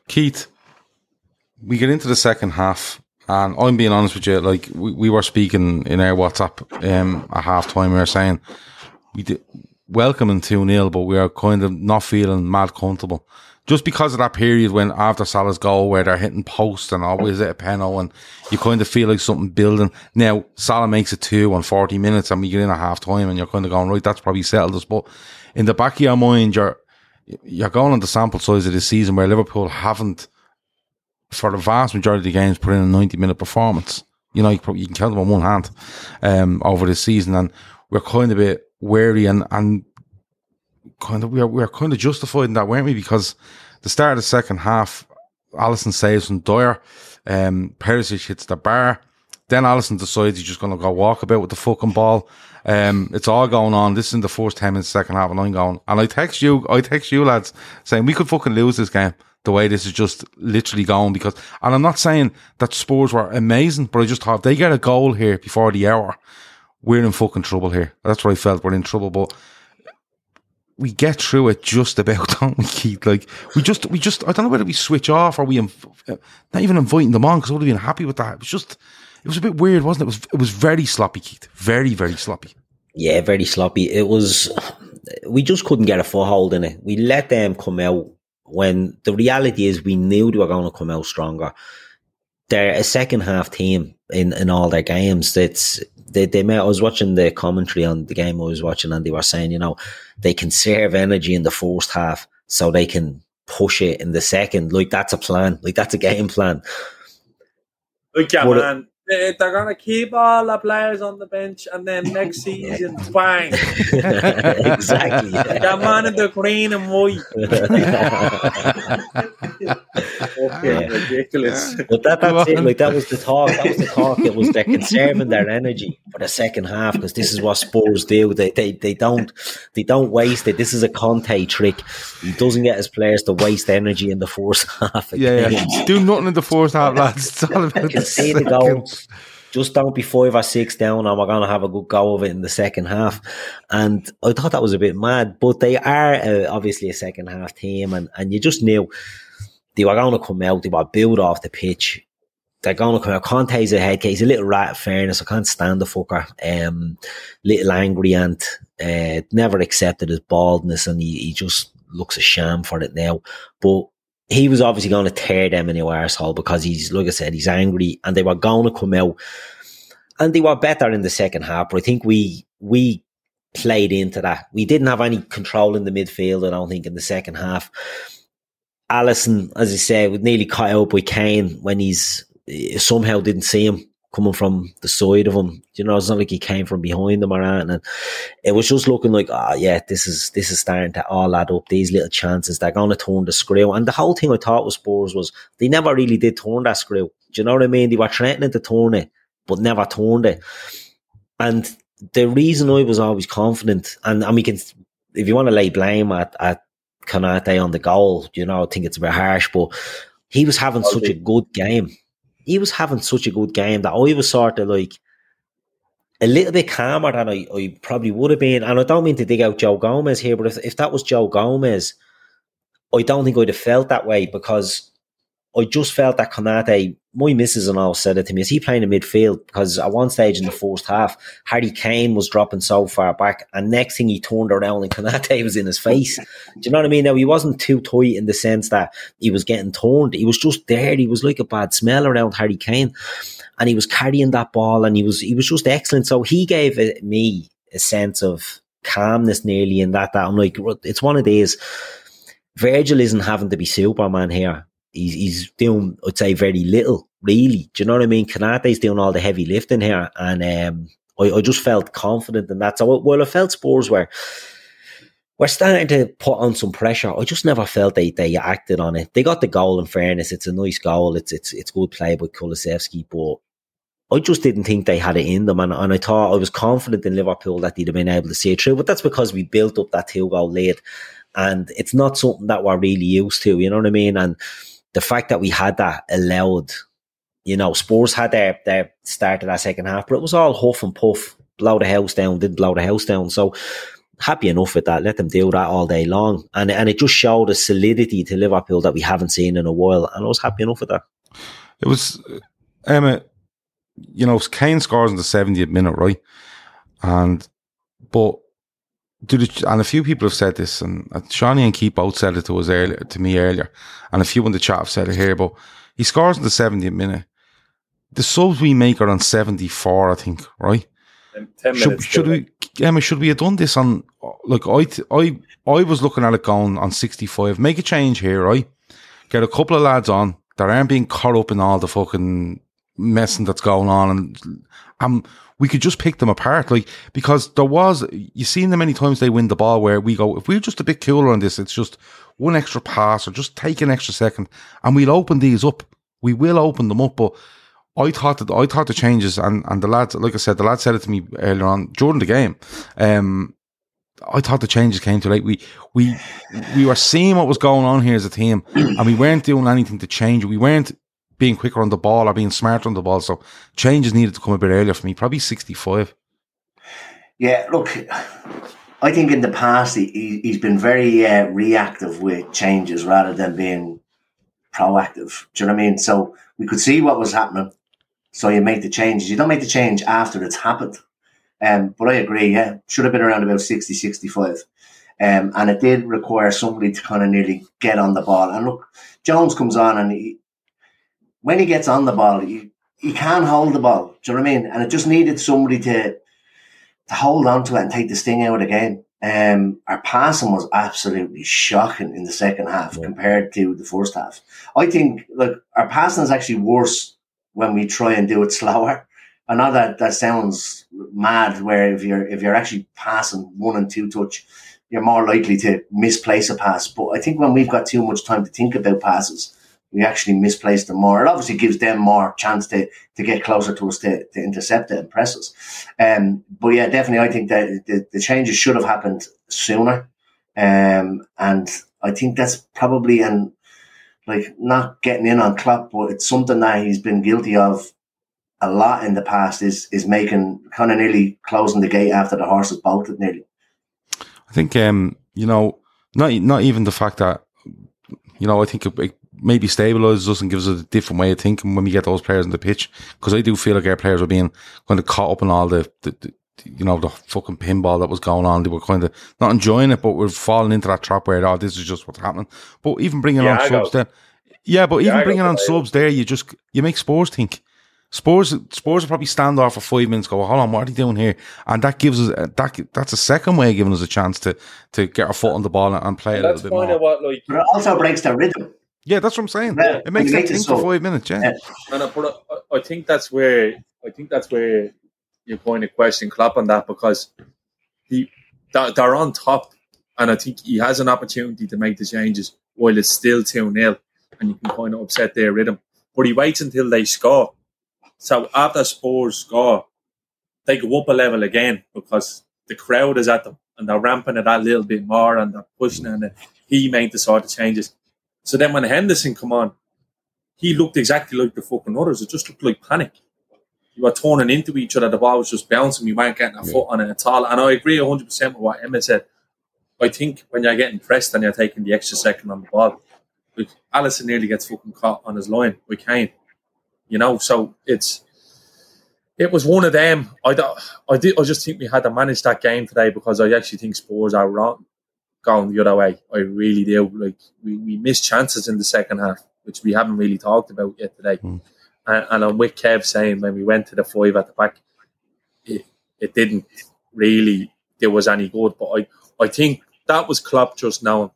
Keith, we get into the second half, and I'm being honest with you, like, we were speaking in our WhatsApp at half-time, we were saying, we did welcoming 2-0, but we are kind of not feeling mad comfortable, just because of that period when after Salah's goal, where they're hitting posts and always at a penalty, and you kind of feel like something building. Now Salah makes it 2 on 40 minutes, and we get in at half time, and you're kind of going, right, that's probably settled us. But in the back of your mind, you're going on the sample size of this season, where Liverpool haven't, for the vast majority of the games, put in a 90-minute performance. You know, you can count them on one hand over this season, and we're kind of a bit wary, and kind of we are kind of justified in that, weren't we? Because the start of the second half, Alisson saves from Dier, Perisic hits the bar, then Alisson decides he's just going to go walk about with the fucking ball. It's all going on. This is in the first 10 minutes of the second half, and I'm going, and I text you lads saying we could fucking lose this game the way this is just literally going. Because, and I'm not saying that Spurs were amazing, but I just thought, if they get a goal here before the hour, we're in fucking trouble here. That's what I felt. We're in trouble, but we get through it just about, don't we, Keith? Like, we just, I don't know whether we switch off or we, not even inviting them on, because I would have been happy with that. It was just, it was a bit weird, wasn't it? It was very sloppy, Keith. Very, very sloppy. Yeah, very sloppy. It was, we just couldn't get a foothold in it. We let them come out when the reality is we knew they were going to come out stronger. They're a second half team in all their games. That's, They met. I was watching the commentary on the game I was watching, and they were saying, you know, they conserve energy in the first half so they can push it in the second. Like, that's a plan. Like, that's a game plan. Look, yeah, man. They're going to keep all the players on the bench and then next season, bang. Exactly. The man in the green and white. Okay, ridiculous. But that's it. Like, that was the talk. That was the talk. It was they're conserving their energy for the second half because this is what Spurs do. They don't waste it. This is a Conte trick. He doesn't get his players to waste energy in the first half. Yeah. Do nothing in the first half, lads. It's all about the goal. Just don't be 5 or 6 down and we're going to have a good go of it in the second half. And I thought that was a bit mad, but they are obviously a second half team and you just knew they were going to come out, they were build off the pitch. They're going to come out. Conte's a head case, a little rat of fairness. I can't stand the fucker. Little angry ant. Never accepted his baldness and he just looks a sham for it now. But he was obviously going to tear them in the arsehole because he's, like I said, he's angry and they were going to come out and they were better in the second half. But I think we played into that. We didn't have any control in the midfield, I don't think, in the second half. Alisson, as I say, was nearly caught out by Kane when he somehow didn't see him coming from the side of him. You know, it's not like he came from behind him or anything. And it was just looking like, this is starting to all add up. These little chances, they're going to turn the screw. And the whole thing I thought with Spurs was they never really did turn that screw. Do you know what I mean? They were threatening to turn it, but never turned it. And the reason I was always confident, and we can, if you want to lay blame at Konaté on the goal, you know, I think it's a bit harsh, but he was having such a good game. He was having such a good game that I was sort of like a little bit calmer than I probably would have been. And I don't mean to dig out Joe Gomez here, but if that was Joe Gomez, I don't think I'd have felt that way because I just felt that Konaté, my missus and all said it to me, is he playing in midfield? Because at one stage in the first half, Harry Kane was dropping so far back and next thing he turned around and Konaté was in his face. Do you know what I mean? Now, he wasn't too tight in the sense that he was getting torn. He was just there. He was like a bad smell around Harry Kane and he was carrying that ball and he was just excellent. So he gave me a sense of calmness nearly in that I'm like, it's one of these, Virgil isn't having to be Superman here. He's doing, I'd say, very little, really. Do you know what I mean? Konaté's doing all the heavy lifting here. And I just felt confident in that. So, well, I felt Spurs were starting to put on some pressure. I just never felt they acted on it. They got the goal, in fairness. It's a nice goal. It's good play by Kulusevski. But I just didn't think they had it in them. And I thought, I was confident in Liverpool that they'd have been able to see it through. But that's because we built up that 2-goal lead. And it's not something that we're really used to. You know what I mean? And the fact that we had that allowed, you know, Spurs had their start of that second half, but it was all huff and puff, blow the house down, didn't blow the house down. So happy enough with that. Let them do that all day long. And it just showed a solidity to Liverpool that we haven't seen in a while. And I was happy enough with that. It was, Emmet, you know, Kane scores in the 70th minute, right? And a few people have said this, and Shawnee and Keith both said it to me earlier, and a few in the chat have said it here, but he scores in the 70th minute. The subs we make are on 74, I think, right? 10 minutes. Should we have done this on, like, I was looking at it going on 65, make a change here, right? Get a couple of lads on that aren't being caught up in all the fucking messing that's going on, and we could just pick them apart, like, because you've seen the many times they win the ball where we go, if we're just a bit cooler on this, it's just one extra pass or just take an extra second and we'll open these up. We will open them up. But I thought the changes and the lads, like I said, the lad said it to me earlier on during the game. I thought the changes came too late. We were seeing what was going on here as a team and we weren't doing anything to change. We weren't being quicker on the ball or being smarter on the ball. So changes needed to come a bit earlier for me, probably 65. Yeah, look, I think in the past he's been very reactive with changes rather than being proactive. Do you know what I mean? So we could see what was happening. So you make the changes. You don't make the change after it's happened. But I agree, yeah. Should have been around about 60, 65. And it did require somebody to kind of nearly get on the ball. And look, Jones comes on and when he gets on the ball, he can't hold the ball. Do you know what I mean? And it just needed somebody to hold on to it and take the sting out of the game. Our passing was absolutely shocking in the second half compared to the first half. I think, look, our passing is actually worse when we try and do it slower. I know that sounds mad, where if you're actually passing one and two touch, you're more likely to misplace a pass. But I think when we've got too much time to think about passes, we actually misplace them more. It obviously gives them more chance to get closer to us to intercept it and press us. But yeah, definitely I think that the changes should have happened sooner. And I think that's probably not getting in on Klopp, but it's something that he's been guilty of a lot in the past, is making kind of nearly closing the gate after the horse has bolted nearly. I think, not even the fact that, I think it maybe stabilises us and gives us a different way of thinking when we get those players on the pitch, because I do feel like our players are being kind of caught up in all the fucking pinball that was going on. They were kind of not enjoying it, but we're falling into that trap where, this is just what's happening. But even bringing on subs then. Yeah, but even bringing on subs there, you make Spurs think. Spurs will probably stand off for 5 minutes, go, hold on, what are they doing here? And that gives us that's a second way of giving us a chance to get our foot on the ball and play a little bit more. But it also breaks the rhythm. Yeah, that's what I'm saying. Yeah. It makes them think for 5 minutes. Yeah. And I think that's where you're going to question Klopp on that, because they're on top, and I think he has an opportunity to make the changes while it's still 2-0, and you can kind of upset their rhythm. But he waits until they score. So after Spurs score, they go up a level again because the crowd is at them and they're ramping it a little bit more and they're pushing, and he made the sort of changes. So then when Henderson come on, he looked exactly like the fucking others. It just looked like panic. You were turning into each other. The ball was just bouncing. We weren't getting a foot on it at all. And I agree 100% with what Emmet said. I think when you're getting pressed and you're taking the extra second on the ball, like Alisson nearly gets fucking caught on his line. We can't. So it was one of them. I just think we had to manage that game today, because I actually think Spurs are wrong going the other way. I really do. Like we missed chances in the second half, which we haven't really talked about yet today. Mm. And I'm with Kev saying when we went to the five at the back, it didn't really do us any good. But I think that was Klopp just knowing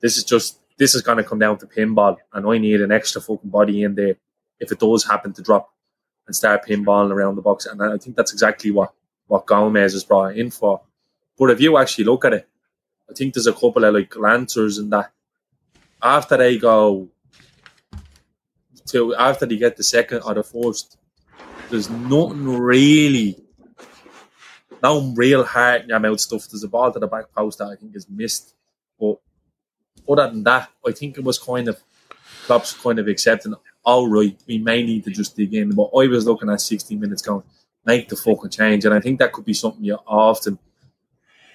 this is going to come down to pinball, and I need an extra fucking body in there if it does happen to drop and start pinballing around the box. And I think that's exactly what Gomez is brought in for. But if you actually look at it, I think there's a couple of glancers in that. After they go to, after they get the second or the first, there's nothing really, no real heart in your mouth stuff. There's a ball to the back post that I think is missed. But other than that, I think it was kind of Klopp's kind of accepting, all right, we may need to just dig in. But I was looking at 60 minutes going, make the fucking change. And I think that could be something you often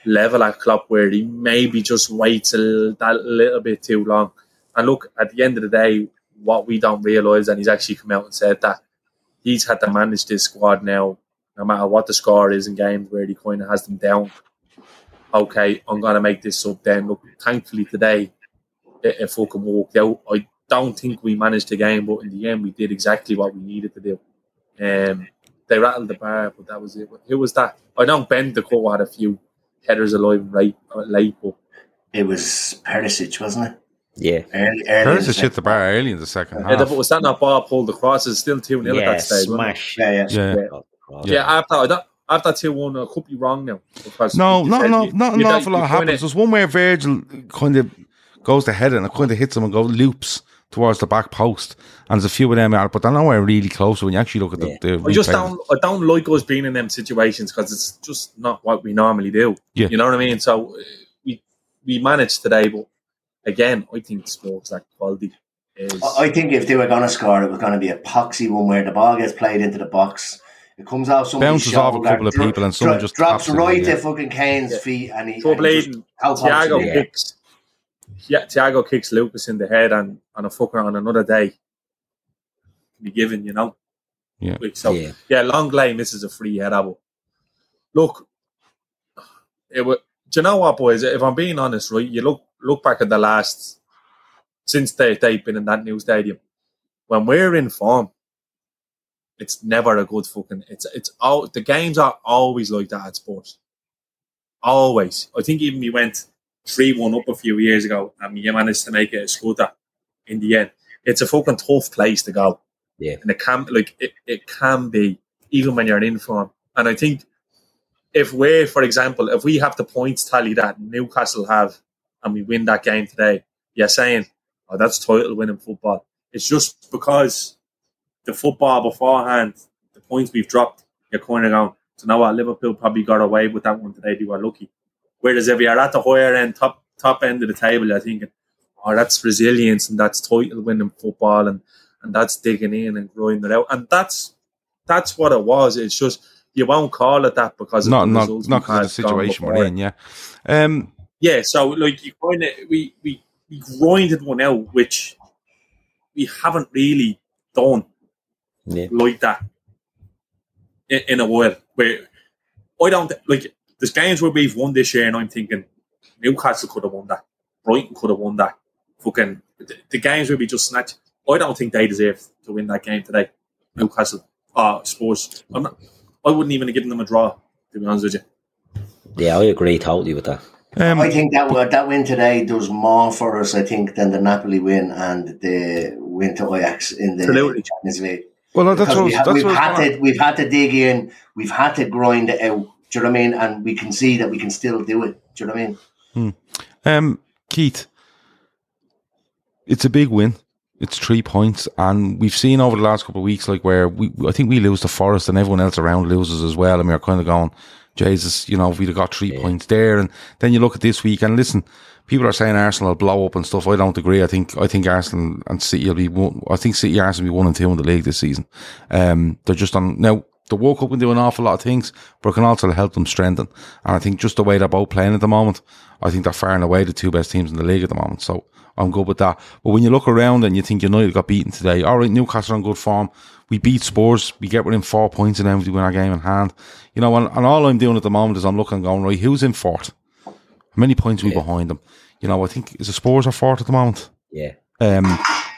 level at Klopp, where he maybe just waits that little bit too long. And look, at the end of the day, what we don't realise, and he's actually come out and said that, he's had to manage this squad now, no matter what the score is in games where he kind of has them down. Okay, I'm going to make this sub then. Look, thankfully today, it fucking walked out. I don't think we managed the game, but in the end we did exactly what we needed to do. They rattled the bar, but that was it. Who was that? I know Ben Deco had a few headers alive and late, but it was Perisic, wasn't it? Yeah. Perisic hit the bar early in the second half. Was that not bar pulled across? It's still 2-0 at that stage. Smash. Yeah, after 2-1, I could be wrong now. Not an awful lot happens. There's one where Virgil kind of goes to head it and it kind of hits him and goes loops towards the back post, and there's a few of them out, but they're nowhere really close when you actually look at the I don't like us being in them situations, because it's just not what we normally do. Yeah. You know what I mean? So we managed today, but again, I think sports like quality is... I think if they were going to score, it was going to be a poxy one where the ball gets played into the box, it comes out, bounces off a couple of people, and someone just drops right to fucking Kane's feet, and he Thiago kicks. Yeah, Thiago kicks Lucas in the head, and a fucker on another day can be given, Yeah. So Longley misses a free header. Look, do you know what, boys? If I'm being honest, right, you look back at the last, since they've been in that new stadium, when we're in form, it's never a good fucking. It's all, the games are always like that at sports. Always. I think even we went 3-1 up a few years ago, and you managed to make it a scudder in the end. It's a fucking tough place to go. Yeah. And it can, like, it can be, even when you're in form. And I think if we, for example, if we have the points tally that Newcastle have and we win that game today, you're saying, oh, that's title-winning football. It's just because the football beforehand, the points we've dropped, you're kind of going, so now what, Liverpool probably got away with that one today, they were lucky. Whereas if you're at the higher end, top end of the table, you're thinking, oh, that's resilience and that's title-winning football and that's digging in and grinding it out. And that's what it was. It's just you won't call it that because not because of the situation we're in. Yeah, yeah. So like you kind of we grinded one out, which we haven't really done like that in a while. Where I don't like there's games where we've won this year, and I'm thinking Newcastle could have won that, Brighton could have won that. Fucking the games where we just snatched. I don't think they deserve to win that game today. Newcastle. Spurs. I wouldn't even have given them a draw, to be honest with you. Yeah, I agree totally with that. I think that win today does more for us, I think, than the Napoli win and the win to Ajax in the Champions League. Well, that's what we've had to dig in, we've had to grind it out. Do you know what I mean? And we can see that we can still do it. Do you know what I mean? Keith, it's a big win. It's 3 points, and we've seen over the last couple of weeks, like where I think we lose to Forest, and everyone else around loses as well. And we're kind of going, Jesus, you know, if we'd have got 3 points there, and then you look at this week, and listen, people are saying Arsenal will blow up and stuff. I don't agree. I think Arsenal and City will be one. I think City and Arsenal will be 1 and 2 in the league this season. They're just on now. The World Cup can do an awful lot of things, but it can also help them strengthen. And I think just the way they're both playing at the moment, I think they're far and away the two best teams in the league at the moment. So I'm good with that. But when you look around and you think United got beaten today, all right, Newcastle are in good form. We beat Spurs. We get within 4 points and then we win our game in hand. You know, and all I'm doing at the moment is I'm looking and going, right, who's in fourth? How many points are we behind them? You know, I think, is the Spurs are fourth at the moment? Yeah.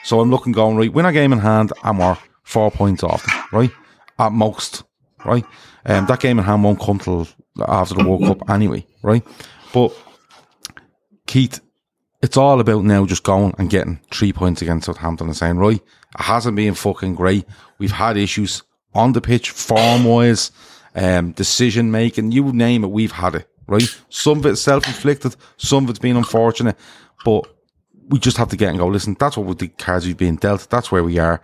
So I'm looking going, right, win our game in hand and we're 4 points off them, right? At most, right? That game in hand won't come till after the World Cup anyway, right? But, Keith, it's all about now just going and getting 3 points against Southampton and saying, right, it hasn't been fucking great. We've had issues on the pitch, form-wise, decision-making, you name it, we've had it, right? Some of it's self-inflicted, some of it's been unfortunate, but we just have to get and go, listen, that's what the cards we've been dealt, that's where we are.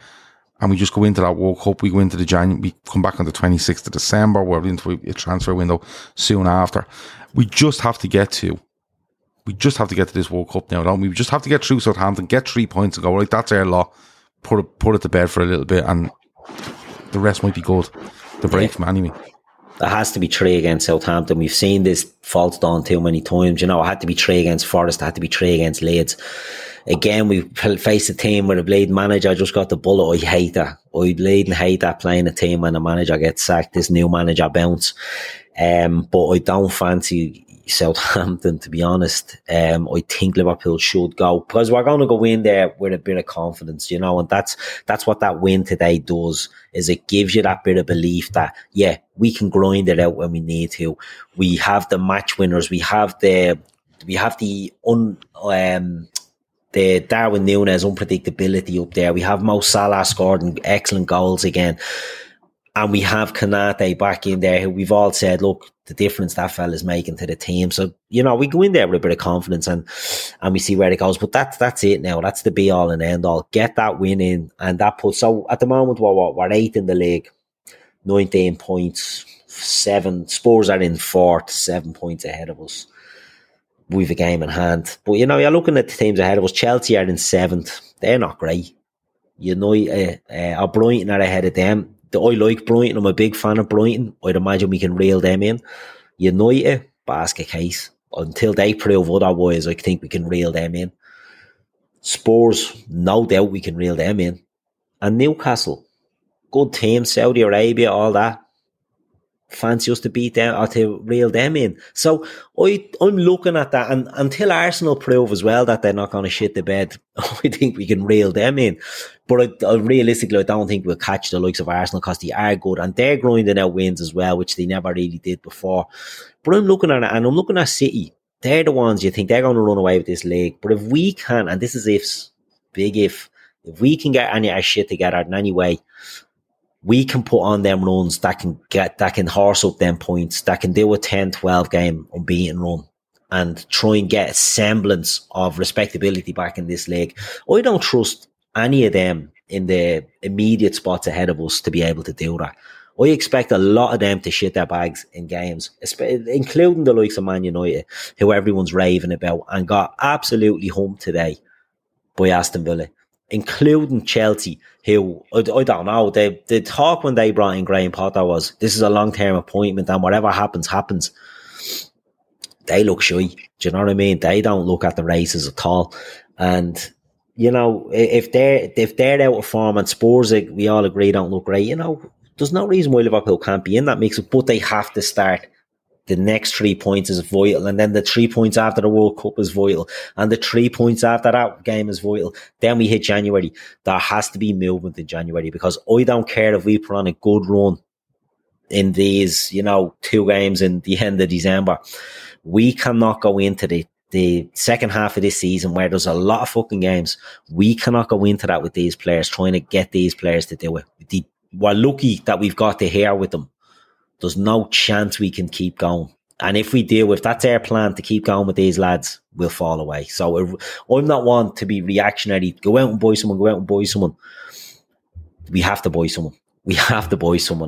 And we just go into that World Cup, we go into the January, we come back on the 26th of December, we're into a transfer window soon after. We just have to get to this World Cup now, don't we? We just have to get through Southampton, get 3 points and go, right, that's our lot, put it to bed for a little bit and the rest might be good. The break from anyway. It has to be 3 against Southampton. We've seen this faltered on too many times. You know, it had to be 3 against Forest, it had to be 3 against Leeds. Again, we faced a team where the bleeding manager just got the bullet. I hate that. I bleed and hate that playing a team when the manager gets sacked. This new manager bounce. But I don't fancy Southampton, to be honest. I think Liverpool should go because we're going to go in there with a bit of confidence, you know, and that's what that win today does is it gives you that bit of belief that, yeah, we can grind it out when we need to. We have the match winners. The Darwin Núñez unpredictability up there. We have Mo Salah scoring excellent goals again. And we have Konaté back in there, who we've all said, look, the difference that fella's making to the team. So, you know, we go in there with a bit of confidence and we see where it goes. But that's it now. That's the be all and end all. Get that win in and that puts. So at the moment, we're 8th in the league, 19 points, 7. Spurs are in 4th, 7 points ahead of us. With a game in hand. But, you know, you're looking at the teams ahead of us. Chelsea are in 7th. They're not great. You know, Brighton are ahead of them. I like Brighton. I'm a big fan of Brighton. I'd imagine we can reel them in. United, basket case. Until they prove otherwise, I think we can reel them in. Spurs, no doubt we can reel them in. And Newcastle, good team, Saudi Arabia, all that. Fancy us to beat them or to reel them in. So I'm looking at that, and until Arsenal prove as well that they're not going to shit the bed, I think we can reel them in. But realistically, I don't think we'll catch the likes of Arsenal because they are good and they're grinding out wins as well, which they never really did before. But I'm looking at it, and I'm looking at City. They're the ones you think they're going to run away with this league. But if we can, and this is ifs, big if, If we can get any of our shit together in any way, we can put on them runs that can horse up them points, that can do a 10-12 game unbeaten run and try and get a semblance of respectability back in this league. I don't trust any of them in the immediate spots ahead of us to be able to do that. I expect a lot of them to shit their bags in games, including the likes of Man United, who everyone's raving about and got absolutely humped today by Aston Villa, including Chelsea, who, I don't know, the talk when they brought in Graham Potter was, this is a long-term appointment and whatever happens, happens. They look shy. Do you know what I mean? They don't look at the races at all. And, you know, if they're out of form and Spurs, we all agree, don't look great, you know, there's no reason why Liverpool can't be in that mix, but they have to start. The next 3 points is vital, and then the 3 points after the World Cup is vital, and the 3 points after that game is vital. Then we hit January. There has to be movement in January, because I don't care if we put on a good run in these, you know, two games in the end of December. We cannot go into the second half of this season where there's a lot of fucking games. We cannot go into that with these players, trying to get these players to do it. We're lucky that we've got to hear with them. There's no chance we can keep going. And if we do, if that's our plan to keep going with these lads, we'll fall away. So I'm not one to be reactionary. Go out and buy someone. We have to buy someone.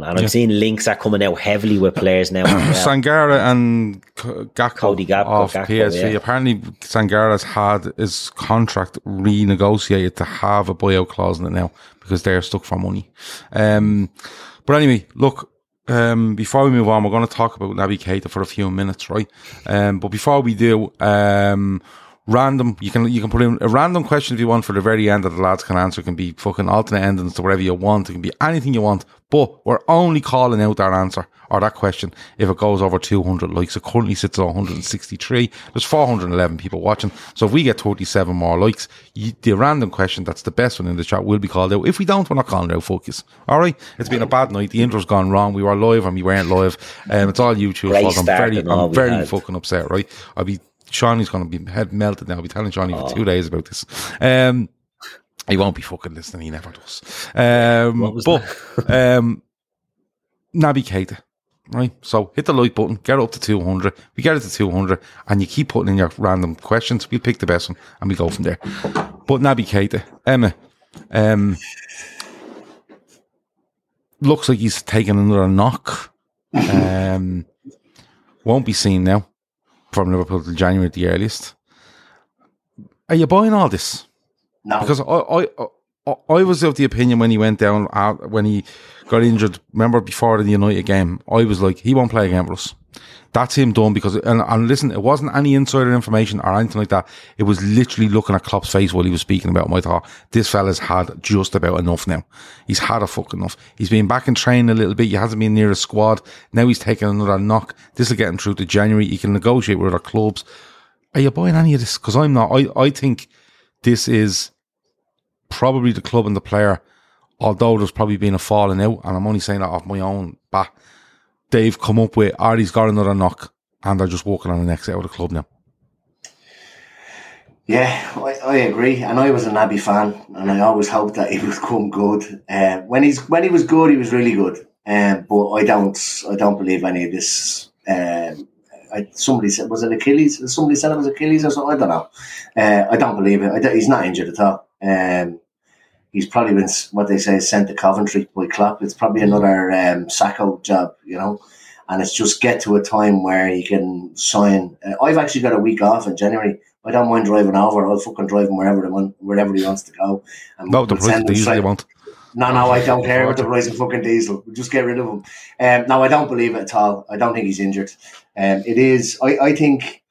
And yeah. I'm seeing links are coming out heavily with players now. Sangara and Cody Gakpo off PSV. Yeah. Apparently Sangara's had his contract renegotiated to have a buyout clause in it now because they're stuck for money. But anyway, look, before we move on, we're going to talk about Naby Keita for a few minutes, right? But before we do, random, you can put in a random question if you want for the very end that the lads can answer. It can be fucking alternate endings to whatever you want. It can be anything you want, but we're only calling out that answer or that question if it goes over 200 likes. It currently sits at 163. There's 411 people watching. So if we get 37 more likes, the random question that's the best one in the chat will be called out. If we don't, we're not calling out, focus. All right? It's been a bad night. The intro's gone wrong. We were live and we weren't live. It's all YouTube's fault. I'm very fucking upset, right? Shawnee's going to be head melted now. I'll be telling Shawnee for 2 days about this. He won't be fucking listening. He never does. Naby Keita, right? So hit the like button, get up to 200. We get it to 200 and you keep putting in your random questions. We pick the best one and we go from there. But Naby Keita, Emma, looks like he's taken another knock. Won't be seen now from Liverpool till January at the earliest. Are you buying all this? No. Because I was of the opinion when he went down, when he got injured, remember before the United game, I was like, he won't play again for us. That's him done, because, and listen, it wasn't any insider information or anything like that. It was literally looking at Klopp's face while he was speaking about him. I thought, this fella's had just about enough now. He's had a fucking enough. He's been back in training a little bit. He hasn't been near a squad. Now he's taking another knock. This will get him through to January. He can negotiate with other clubs. Are you buying any of this? Because I'm not. I think this is probably the club and the player, although there's probably been a falling out, and I'm only saying that off my own back, they've come up with, or he's got another knock, and they're just walking on the next out of the club now. Yeah, I agree. And I was a Naby fan, and I always hoped that he would come good. When he was good, he was really good. But I don't believe any of this. Somebody said, was it Achilles? Somebody said it was Achilles or something. I don't know. I don't believe it. He's not injured at all. He's probably been, what they say, sent to Coventry by Klopp. It's probably another Sacco job, you know. And it's just get to a time where you can sign. I've actually got a week off in January. I don't mind driving over. I'll fucking drive him wherever he wants to go. About the price of diesel you want. No, I don't care about the price of fucking diesel. We'll just get rid of him. No, I don't believe it at all. I don't think he's injured. It is, I think...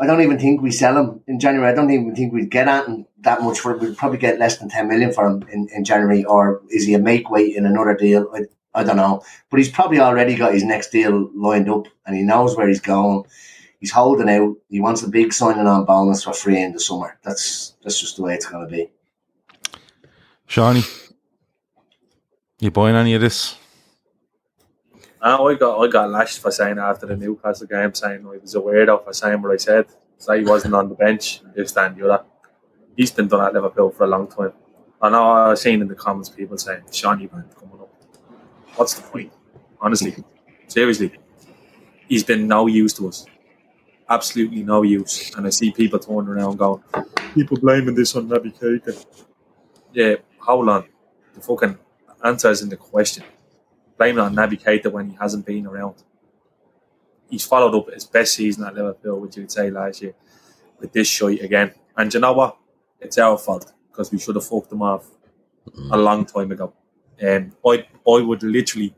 I don't even think we sell him in January. I don't even think we'd get at him that much for it. We'd probably get less than 10 million for him in January, or is he a make weight in another deal? I don't know. But he's probably already got his next deal lined up and he knows where he's going. He's holding out. He wants a big signing on bonus for free in the summer. That's just the way it's going to be. Shawnee, you buying any of this? I got lashed for saying after the Newcastle game, saying I was a weirdo for saying what I said. So he wasn't on the bench. He was standing up. He's been done at Liverpool for a long time. I know I've seen in the comments people saying, Sean Eubank coming up. What's the point? Honestly. Seriously. He's been no use to us. Absolutely no use. And I see people turning around going, people blaming this on Naby Keita. Yeah, hold on. The fucking answer's in the question. Blame it on Naby Keita when he hasn't been around. He's followed up his best season at Liverpool, which you would say last year, with this shite again. And you know what? It's our fault. Because we should have fucked them off a long time ago. I would literally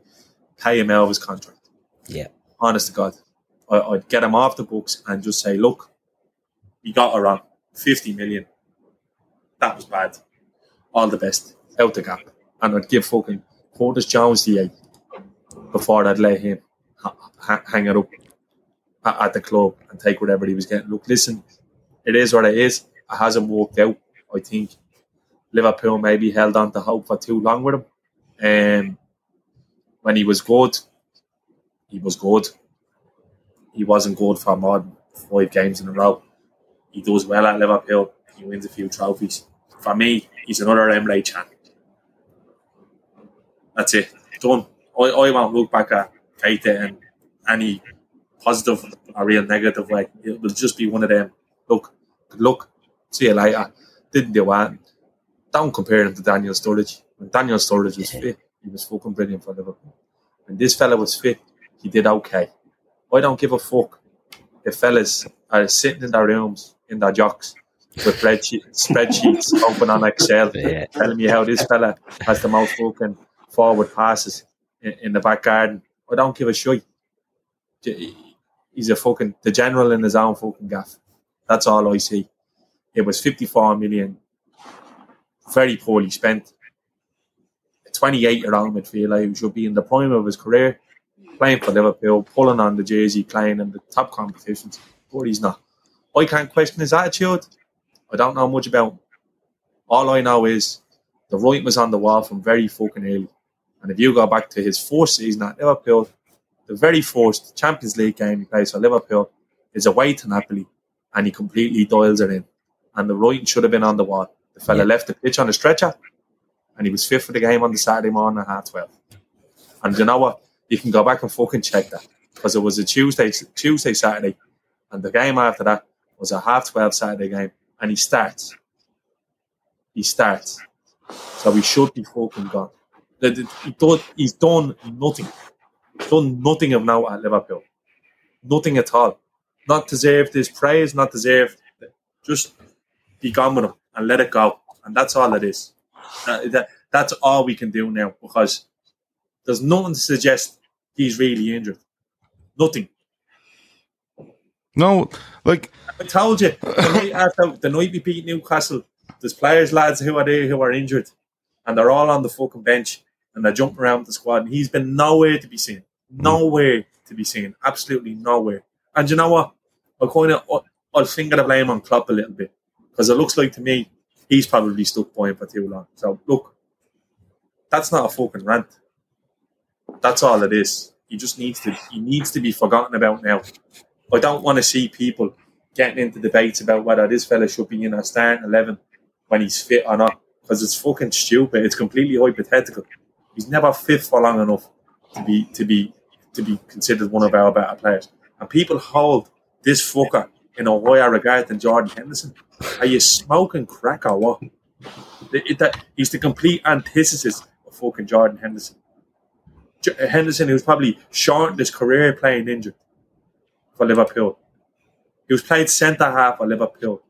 pay him out of his contract. Yeah. Honest to God. I'd get him off the books and just say, look, we got around 50 million. That was bad. All the best. Out the gap. And I'd give fucking Curtis Jones the 8 before I'd let him hang it up at the club and take whatever he was getting. Look, listen, it is what it is. It hasn't worked out. I think Liverpool maybe held on to hope for too long with him. When he was good, he was good. He wasn't good for more than 5 games in a row. He does well at Liverpool. He wins a few trophies. For me, he's another Emre Can. That's it. Done. I won't look back at Keita in any positive or real negative way. It will just be one of them. Look, good luck. See you later. Didn't do that. Don't compare him to Daniel Sturridge. When Daniel Sturridge was fit, he was fucking brilliant for Liverpool. When this fella was fit, he did okay. I don't give a fuck if fellas are sitting in their rooms, in their jocks, with spreadsheets open on Excel, telling me how this fella has the most fucking forward passes in the back garden. I don't give a shit. He's a fucking, the general in his own fucking gaff. That's all I see. It was 54 million, very poorly spent. A 28-year-old midfielder who should be in the prime of his career, playing for Liverpool, pulling on the jersey, playing in the top competitions, but he's not. I can't question his attitude. I don't know much about him. All I know is the writing was on the wall from very fucking early. And if you go back to his first season at Liverpool, the very first Champions League game he plays for Liverpool is away to Napoli, and he completely dials it in. And the writing should have been on the wall. The fella left the pitch on a stretcher, and he was fit for the game on the Saturday morning at 12:30. And you know what? You can go back and fucking check that, because it was a Tuesday, Saturday, and the game after that was a 12:30 Saturday game, and he starts. He starts. So he should be fucking gone. He's done nothing. He's done nothing of now at Liverpool. Nothing at all. Not deserved his praise, not deserved. Just be gone with him and let it go. And that's all it is. That's all we can do now, because there's nothing to suggest he's really injured. Nothing. No, like... I told you, the night we beat Newcastle, there's players, lads, who are there who are injured, and they're all on the fucking bench and they're jumping around the squad, and he's been nowhere to be seen. Nowhere to be seen. Absolutely nowhere. And you know what? I'll finger the blame on Klopp a little bit, because it looks like to me he's probably stuck by him for too long. So look, that's not a fucking rant. That's all it is. He needs to be forgotten about now. I don't want to see people getting into debates about whether this fella should be in a starting 11 when he's fit or not, because it's fucking stupid. It's completely hypothetical. He's never fit for long enough to be considered one of our better players. And people hold this fucker in a higher regard than Jordan Henderson. Are you smoking crack or what? He's the complete antithesis of fucking Jordan Henderson. Henderson, who's probably shortened his career playing injured for Liverpool. He was playing centre-half for Liverpool.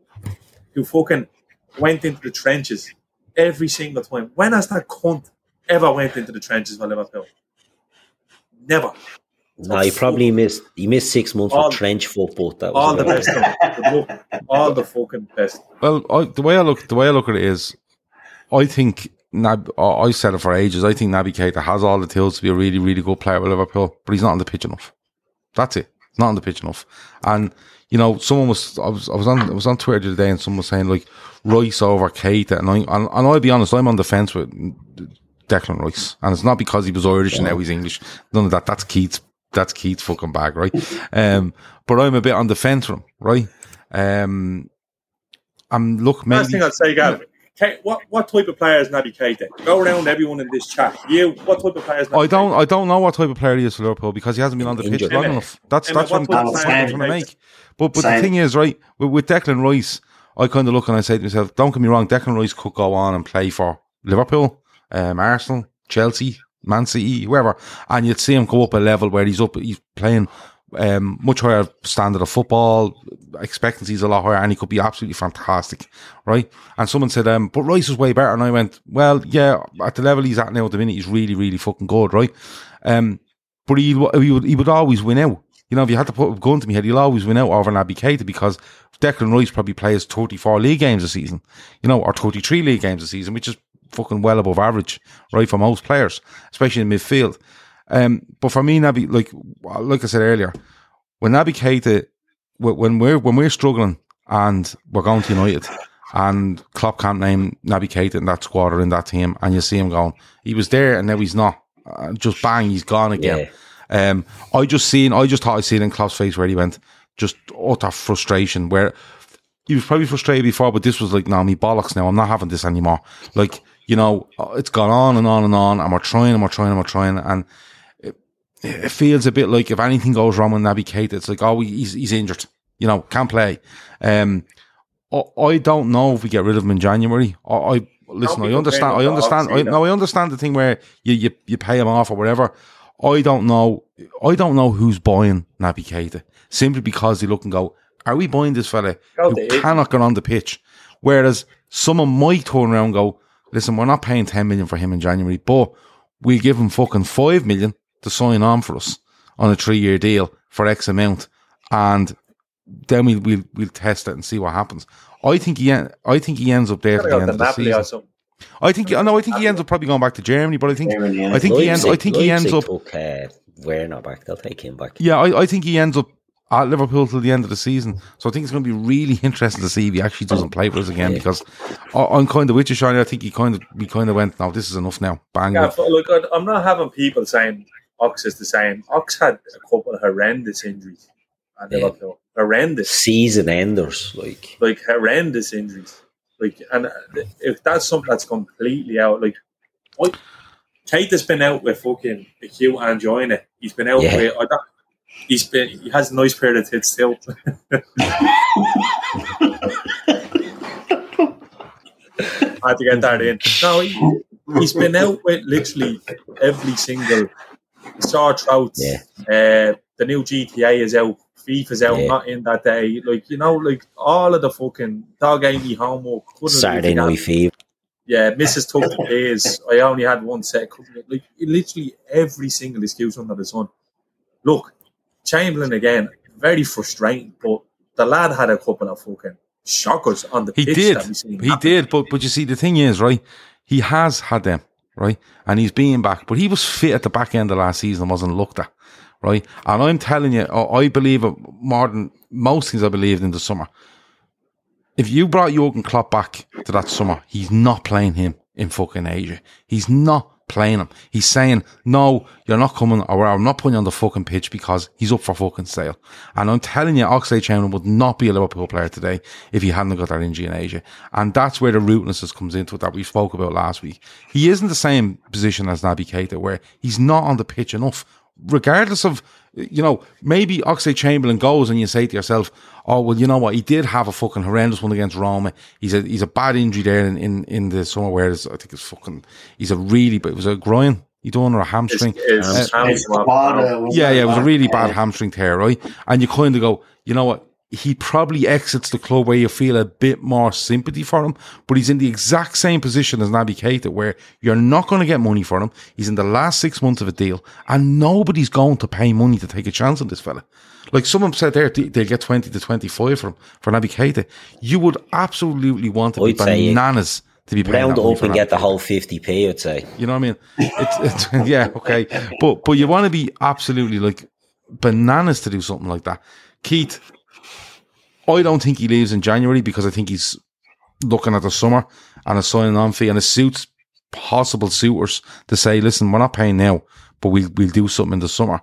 He fucking went into the trenches every single time. When has that cunt ever went into the trenches for Liverpool? Never. No, he probably missed 6 months of trench football. That was all the best, all the fucking best. Well, the way I look at it is, I think I said it for ages. I think Naby Keita has all the tools to be a really, really good player with Liverpool, but he's not on the pitch enough. That's it. He's not on the pitch enough. And you know, someone was I was on Twitter the other day, and someone was saying like Rice over Keita, and I'll be honest, I'm on the fence with Declan Rice, and it's not because he was Irish and now he's English. None of that. That's Keith's. That's Keith's fucking bag, right? But I'm a bit on the fence from him, right? And look, maybe... Last thing I'd say, Gavin, What type of player is Naby Keita? Go around everyone in this chat. You, what type of player is Naby Keita? I don't know what type of player he is for Liverpool because he hasn't been on the pitch long enough. That's what I'm trying to make. But the thing is, right, with Declan Rice, I kind of look and I say to myself, don't get me wrong, Declan Rice could go on and play for Liverpool, Arsenal, Chelsea, Man City, whoever, and you'd see him go up a level where he's playing much higher standard of football, expectancies a lot higher, and he could be absolutely fantastic, right? And someone said, but Rice is way better, and I went, well, yeah, at the level he's at now at the minute, he's really, really fucking good, right? But he would always win out. You know, if you had to put a gun to my head, he'll always win out over Naby Keita because Declan Rice probably plays 34 league games a season, you know, or 33 league games a season, which is fucking well above average, right, for most players, especially in midfield. But for me, Naby, like I said earlier, when Naby Keita, when we're struggling and we're going to United, and Klopp can't name Naby Keita in that squad or in that team, and you see him going, he was there and now he's not. Just bang, he's gone again. Yeah. I just thought I seen in Klopp's face where he went, just utter frustration. Where he was probably frustrated before, but this was like, no, me bollocks now. I'm not having this anymore. Like, you know, it's gone on and on and on, and we're trying, and it feels a bit like if anything goes wrong with Naby Keita, it's like, oh, he's injured, you know, can't play. I don't know if we get rid of him in January. I understand the thing where you pay him off or whatever. I don't know who's buying Naby Keita simply because they look and go, are we buying this fella who cannot get on the pitch? Whereas someone might turn around and go, listen, we're not paying 10 million for him in January, but we'll give him fucking 5 million to sign on for us on a 3-year deal for X amount, and then we'll test it and see what happens. I think he ends up there at the end of the season. I think he ends up probably going back to Germany, but I think he ends up Werner back. They'll take him back. Yeah, I think he ends up at Liverpool till the end of the season. So I think it's going to be really interesting to see if he actually doesn't play for us again, yeah. Because I'm kind of with you, Seany. I think we kind of went, no, this is enough now. Bang. Yeah, but look, I'm not having people saying Ox is the same. Ox had a couple of horrendous injuries at Liverpool. Horrendous. Season enders. Like horrendous injuries. Like, and if that's something that's completely out, like, Keita's been out with fucking acute angina. He's been out with... He has a nice pair of tits still. I had to get that in. No, he's been out with literally every single sore throat. Yeah. The new GTA is out. FIFA's out. Yeah. Not in that day. Like, you know, like all of the fucking dog ain't me homework. Saturday night fever. Yeah, Mrs. took the days. I only had one set. Like literally every single excuse under the sun. Look, Chamberlain again, very frustrating, but the lad had a couple of fucking shockers on the pitch. He did, but you see, the thing is, right, he has had them, right, and he's being back, but he was fit at the back end of last season and wasn't looked at, right, and I'm telling you, I believe it more than most things I believed in the summer. If you brought Jürgen Klopp back to that summer, he's not playing him in fucking Asia. He's not playing him. He's saying, no, you're not coming, or I'm not putting you on the fucking pitch because he's up for fucking sale. And I'm telling you, Oxlade-Chamberlain would not be a Liverpool player today if he hadn't got that injury in Asia. And that's where the rootlessness comes into it that we spoke about last week. He isn't the same position as Naby Keita, where he's not on the pitch enough. Regardless of, you know, maybe Oxlade-Chamberlain goes and you say to yourself, oh, well, you know what? He did have a fucking horrendous one against Roma. He's a bad injury there in the summer where it was a groin. You don't know, a hamstring. It was a really bad hamstring tear, right? And you kind of go, you know what? He probably exits the club where you feel a bit more sympathy for him, but he's in the exact same position as Naby Keita, where you're not going to get money for him. He's in the last 6 months of a deal, and nobody's going to pay money to take a chance on this fella. Like someone said there, they'll get 20 to 25 for Naby Keita. You would absolutely want to be bananas to be paying round up and get the whole 50p, I'd say. You know what I mean? It's yeah, okay. But you want to be absolutely like bananas to do something like that. Keith, I don't think he leaves in January because I think he's looking at the summer and a signing on fee, and it suits possible suitors to say, listen, we're not paying now, but we'll do something in the summer.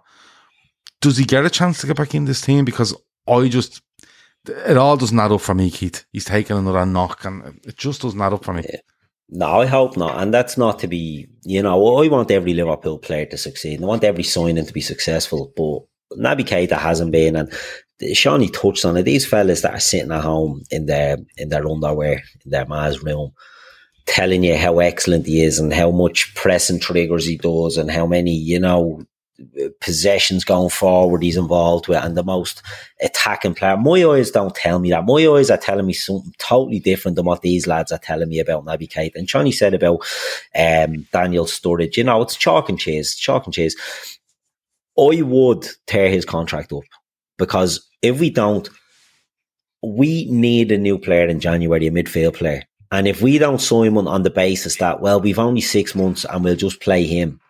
Does he get a chance to get back in this team? Because I just, it all doesn't add up for me, Keith. He's taken another knock and it just doesn't add up for me. Yeah. No, I hope not. And that's not to be, you know, I want every Liverpool player to succeed. And I want every signing to be successful. But Naby Keita hasn't been. And Seany touched on it. These fellas that are sitting at home in their underwear, in their ma's room, telling you how excellent he is and how much pressing triggers he does and how many, you know, possessions going forward he's involved with and the most attacking player. My eyes don't tell me that. My eyes are telling me something totally different than what these lads are telling me about Naby Keita. And Johnny said about Daniel Sturridge, you know, it's chalk and cheese, chalk and cheese. I would tear his contract up because if we don't, we need a new player in January, a midfield player. And if we don't sign one on the basis that, well, we've only 6 months and we'll just play him,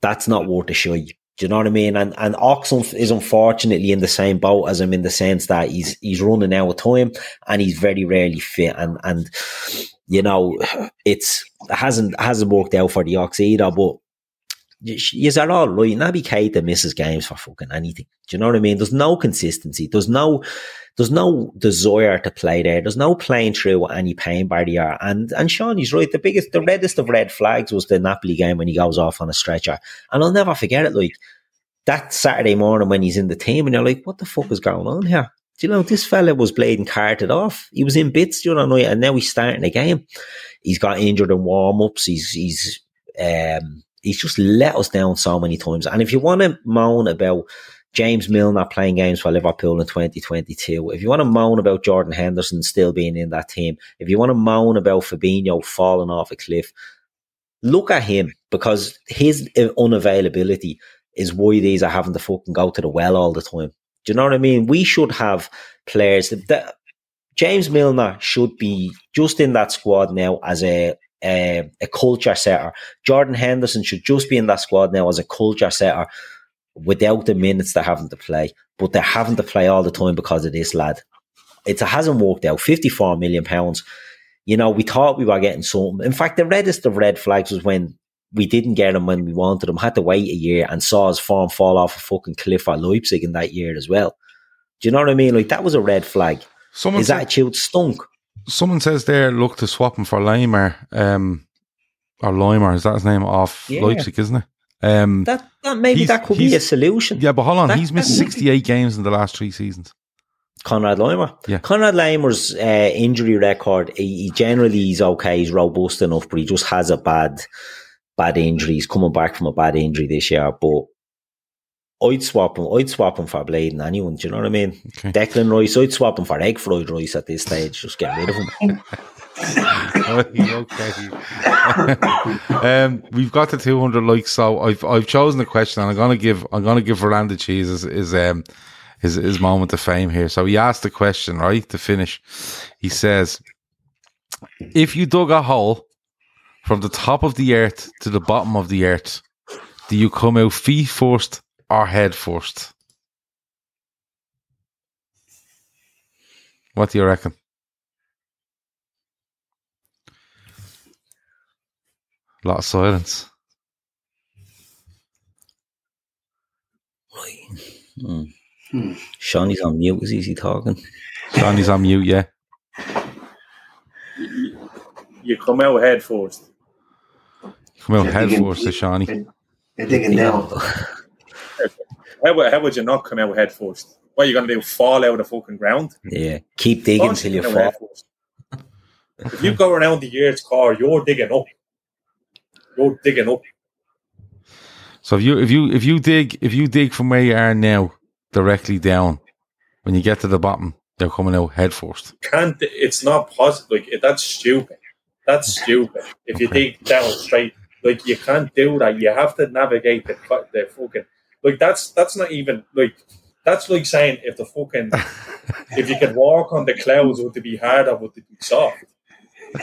that's not worth a shit. Do you know what I mean? And Oxlade is unfortunately in the same boat as him in the sense that he's running out of time and he's very rarely fit. And you know, it hasn't worked out for the Ox either, but yous are all right. Naby Keita misses games for fucking anything. Do you know what I mean? There's no consistency. There's no desire to play there. There's no playing through any pain barrier. And Seany's right. The reddest of red flags was the Napoli game when he goes off on a stretcher. And I'll never forget it. Like that Saturday morning when he's in the team and you're like, what the fuck is going on here? Do you know, this fella was bleeding carted off. He was in bits during the night and now he's starting the game. He's got injured in warm-ups. He's just let us down so many times. And if you want to moan about James Milner playing games for Liverpool in 2022, if you want to moan about Jordan Henderson still being in that team, if you want to moan about Fabinho falling off a cliff, look at him, because his unavailability is why these are having to fucking go to the well all the time. Do you know what I mean? We should have players that James Milner should be just in that squad now as a culture setter. Jordan Henderson should just be in that squad now as a culture setter without the minutes they're having to play. But they're having to play all the time because of this lad. It hasn't worked out. £54 million. You know, we thought we were getting something. In fact, the reddest of red flags was when we didn't get him when we wanted him. Had to wait a year and saw his form fall off a fucking cliff at Leipzig in that year as well. Do you know what I mean? Like, that was a red flag. His attitude stunk. Someone says there, look to swap him for Leimer, or Leimer, is that his name, off Leipzig, isn't it? That could be a solution. Yeah, but hold on, he's missed 68 games in the last 3 seasons. Konrad Leimer. Yeah. Konrad Leimer's injury record, he generally is okay, he's robust enough, but he just has a bad injury. He's coming back from a bad injury this year, but I'd swap him for bleeding anyone, do you know what I mean? Okay. Declan Rice, I'd swap him for egg fried rice at this stage. Just get rid of him. We've got the 200 likes, so I've chosen the question and I'm gonna give Veranda Cheese his moment of fame here. So he asked the question, right, to finish. He says, if you dug a hole from the top of the earth to the bottom of the earth, do you come out feet first? Our head first. What do you reckon? A lot of silence. Right. Seany's on mute. Is he talking? Seany's on mute, yeah. You come out head first. Seany. They're digging down. How would you not come out head first? What are you going to do? Fall out of the fucking ground? Yeah, keep digging until you fall. If you go around the earth's core, you're digging up. So if you dig from where you are now directly down, when you get to the bottom, they're coming out head first. It's not possible. Like, that's stupid. If you dig down straight, like, you can't do that. You have to navigate the fucking. Like, that's not even, like, that's like saying if the fucking, if you could walk on the clouds, would it be hard or would it be soft?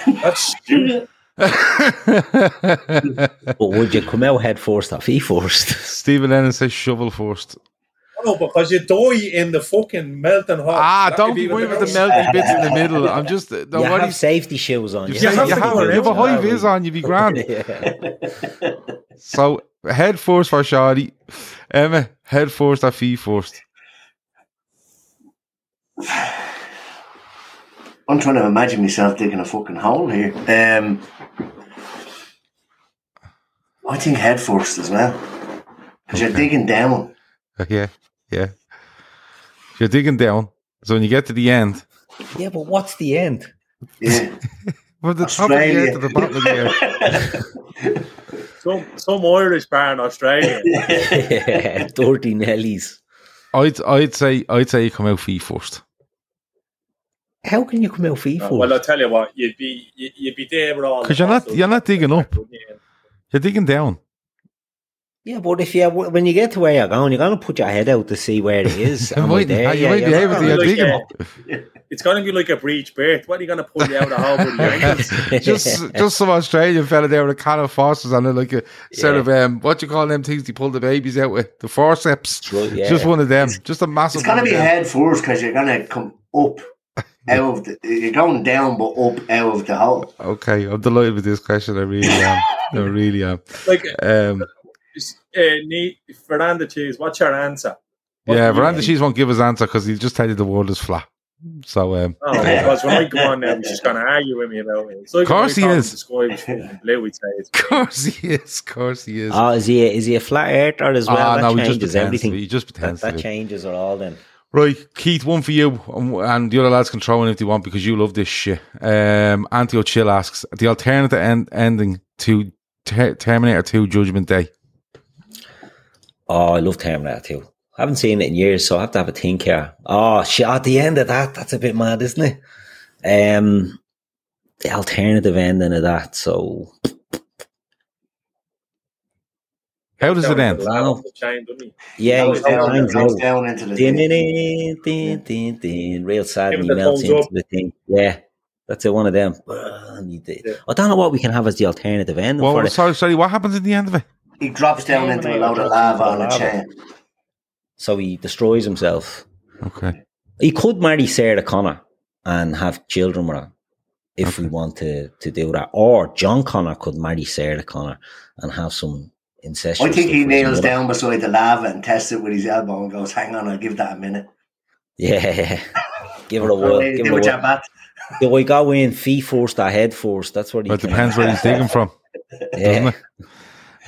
That's stupid. But would you come out head first or feet first? Stephen Lennon says shovel first. No, because you die in the fucking melting hot. Don't be worried about the melty bits in the middle. I'm just... No, you have safety shoes on. You have a high vis on, you'd be grand. Yeah. So, head first for Shadi. Emma, head first or feet first? I'm trying to imagine myself digging a fucking hole here. I think head first as well. Because you're digging down. Yeah. You're digging down. So when you get to the end. Yeah, but what's the end? Yeah. From the Australia. Top of the end to the bottom of the end. Some Irish bar in Australia. Yeah, dirty Nellies. I'd say you come out feet first. How can you come out feet first? Well, I'll tell you what, you'd be there with all. Because you're not digging up. You're digging down. Yeah, but if you when you get to where you're going to put your head out to see where it is. You might be able to dig it. It's going to be like a breech birth. What are you going to pull you out of the hole with your ankles? Just some Australian fella there with a can of forceps and like a set of what do you call them things they pull the babies out with? The forceps. Right, yeah. Just one of them. Just a massive. It's going to be head first because you're going to come up. You're going down but up out of the hole. Okay, I'm delighted with this question. I really am. I really am. Like, Veranda Cheese, what's your answer? Veranda Cheese won't give his answer because he'll just tell you the world is flat. So, because when I go on now, he's just going to argue with me about it. Of course he is. Of course he is. Oh, is he a flat earther as well? No, he just pretends everything. He just pretends that changes it all then. Right, Keith, one for you, and the other lads can throw in if they want because you love this shit. Antio Chill asks, the alternative ending to Terminator 2 Judgment Day. Oh, I love Terminator 2. I haven't seen it in years, so I have to have a think here. Oh, shit, at the end of that, that's a bit mad, isn't it? The alternative ending of that, so... How does it end? Yeah, he was down into the thing. Real sad when he melts into the thing. Yeah, that's it, one of them. I don't know what we can have as the alternative end. Well, sorry, what happens at the end of it? He drops down into a load of lava on a chain. So he destroys himself. Okay. He could marry Sarah Connor and have children with her. If we want to do that. Or John Connor could marry Sarah Connor and have some... I think he nails down beside the lava and tests it with his elbow and goes, hang on, I'll give that a minute. Yeah. Give it a whirl. Do I go in feet first or head first? That's what he It depends where he's digging from. Yeah.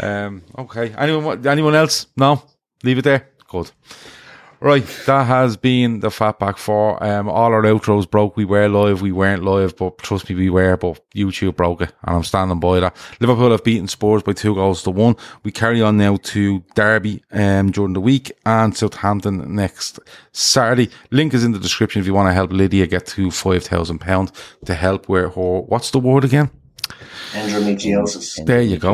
Okay. Anyone else? No? Leave it there? Good. Right. That has been the Fatback 4. All our outros broke. We were live. We weren't live, but trust me, we were. But YouTube broke it, and I'm standing by that. Liverpool have beaten Spurs by 2-1. We carry on now to Derby during the week and Southampton next Saturday. Link is in the description if you want to help Lydia get to £5,000 to help where her... What's the word again? Endometriosis. There you go.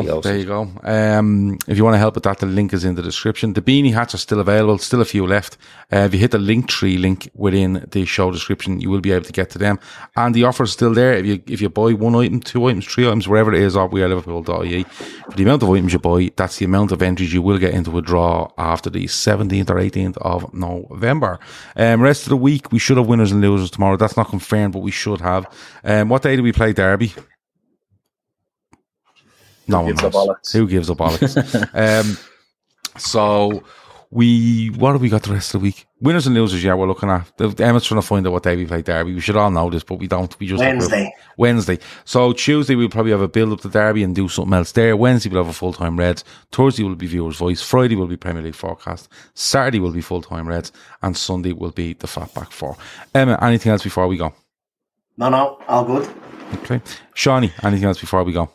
If you want to help with that, the link is in the description. The beanie hats are still available, still a few left. If you hit the Linktree link within the show description, you will be able to get to them. And the offer is still there. If you buy one item, two items, three items, wherever it is, or we are Liverpool.ie, for the amount of items you buy, that's the amount of entries you will get into a draw after the 17th or 18th of November. Rest of the week, we should have winners and losers tomorrow. That's not confirmed, but we should have. What day do we play Derby? No one knows. Who gives a bollocks? So what have we got the rest of the week? Winners and losers, yeah, we're looking at. Emmett's trying to find out what day we play Derby. We should all know this, but we don't. We just Wednesday. So Tuesday we'll probably have a build up to Derby and do something else there. Wednesday we'll have a full time Reds. Thursday will be Viewer's Voice. Friday will be Premier League Forecast. Saturday will be full time Reds, and Sunday will be the Fatback 4. Emmett, anything else before we go? No, all good. Okay, Shawnee, anything else before we go?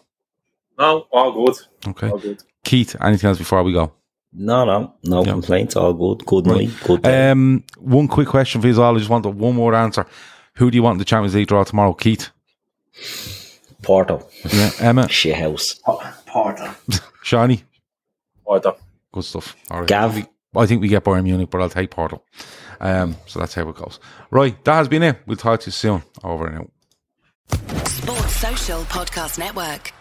No, all good. Okay. All good. Keith, anything else before we go? No complaints. All good. Good night. Good day. One quick question for you all. I just want one more answer. Who do you want in the Champions League draw tomorrow? Keith? Porto. Yeah, Emma? Shehouse. Porto. Shani? Porto. Good stuff. All right. Gav? I think we get Bayern Munich, but I'll take Porto. So that's how it goes. Right, that has been it. We'll talk to you soon. Over and out. Sports Social Podcast Network.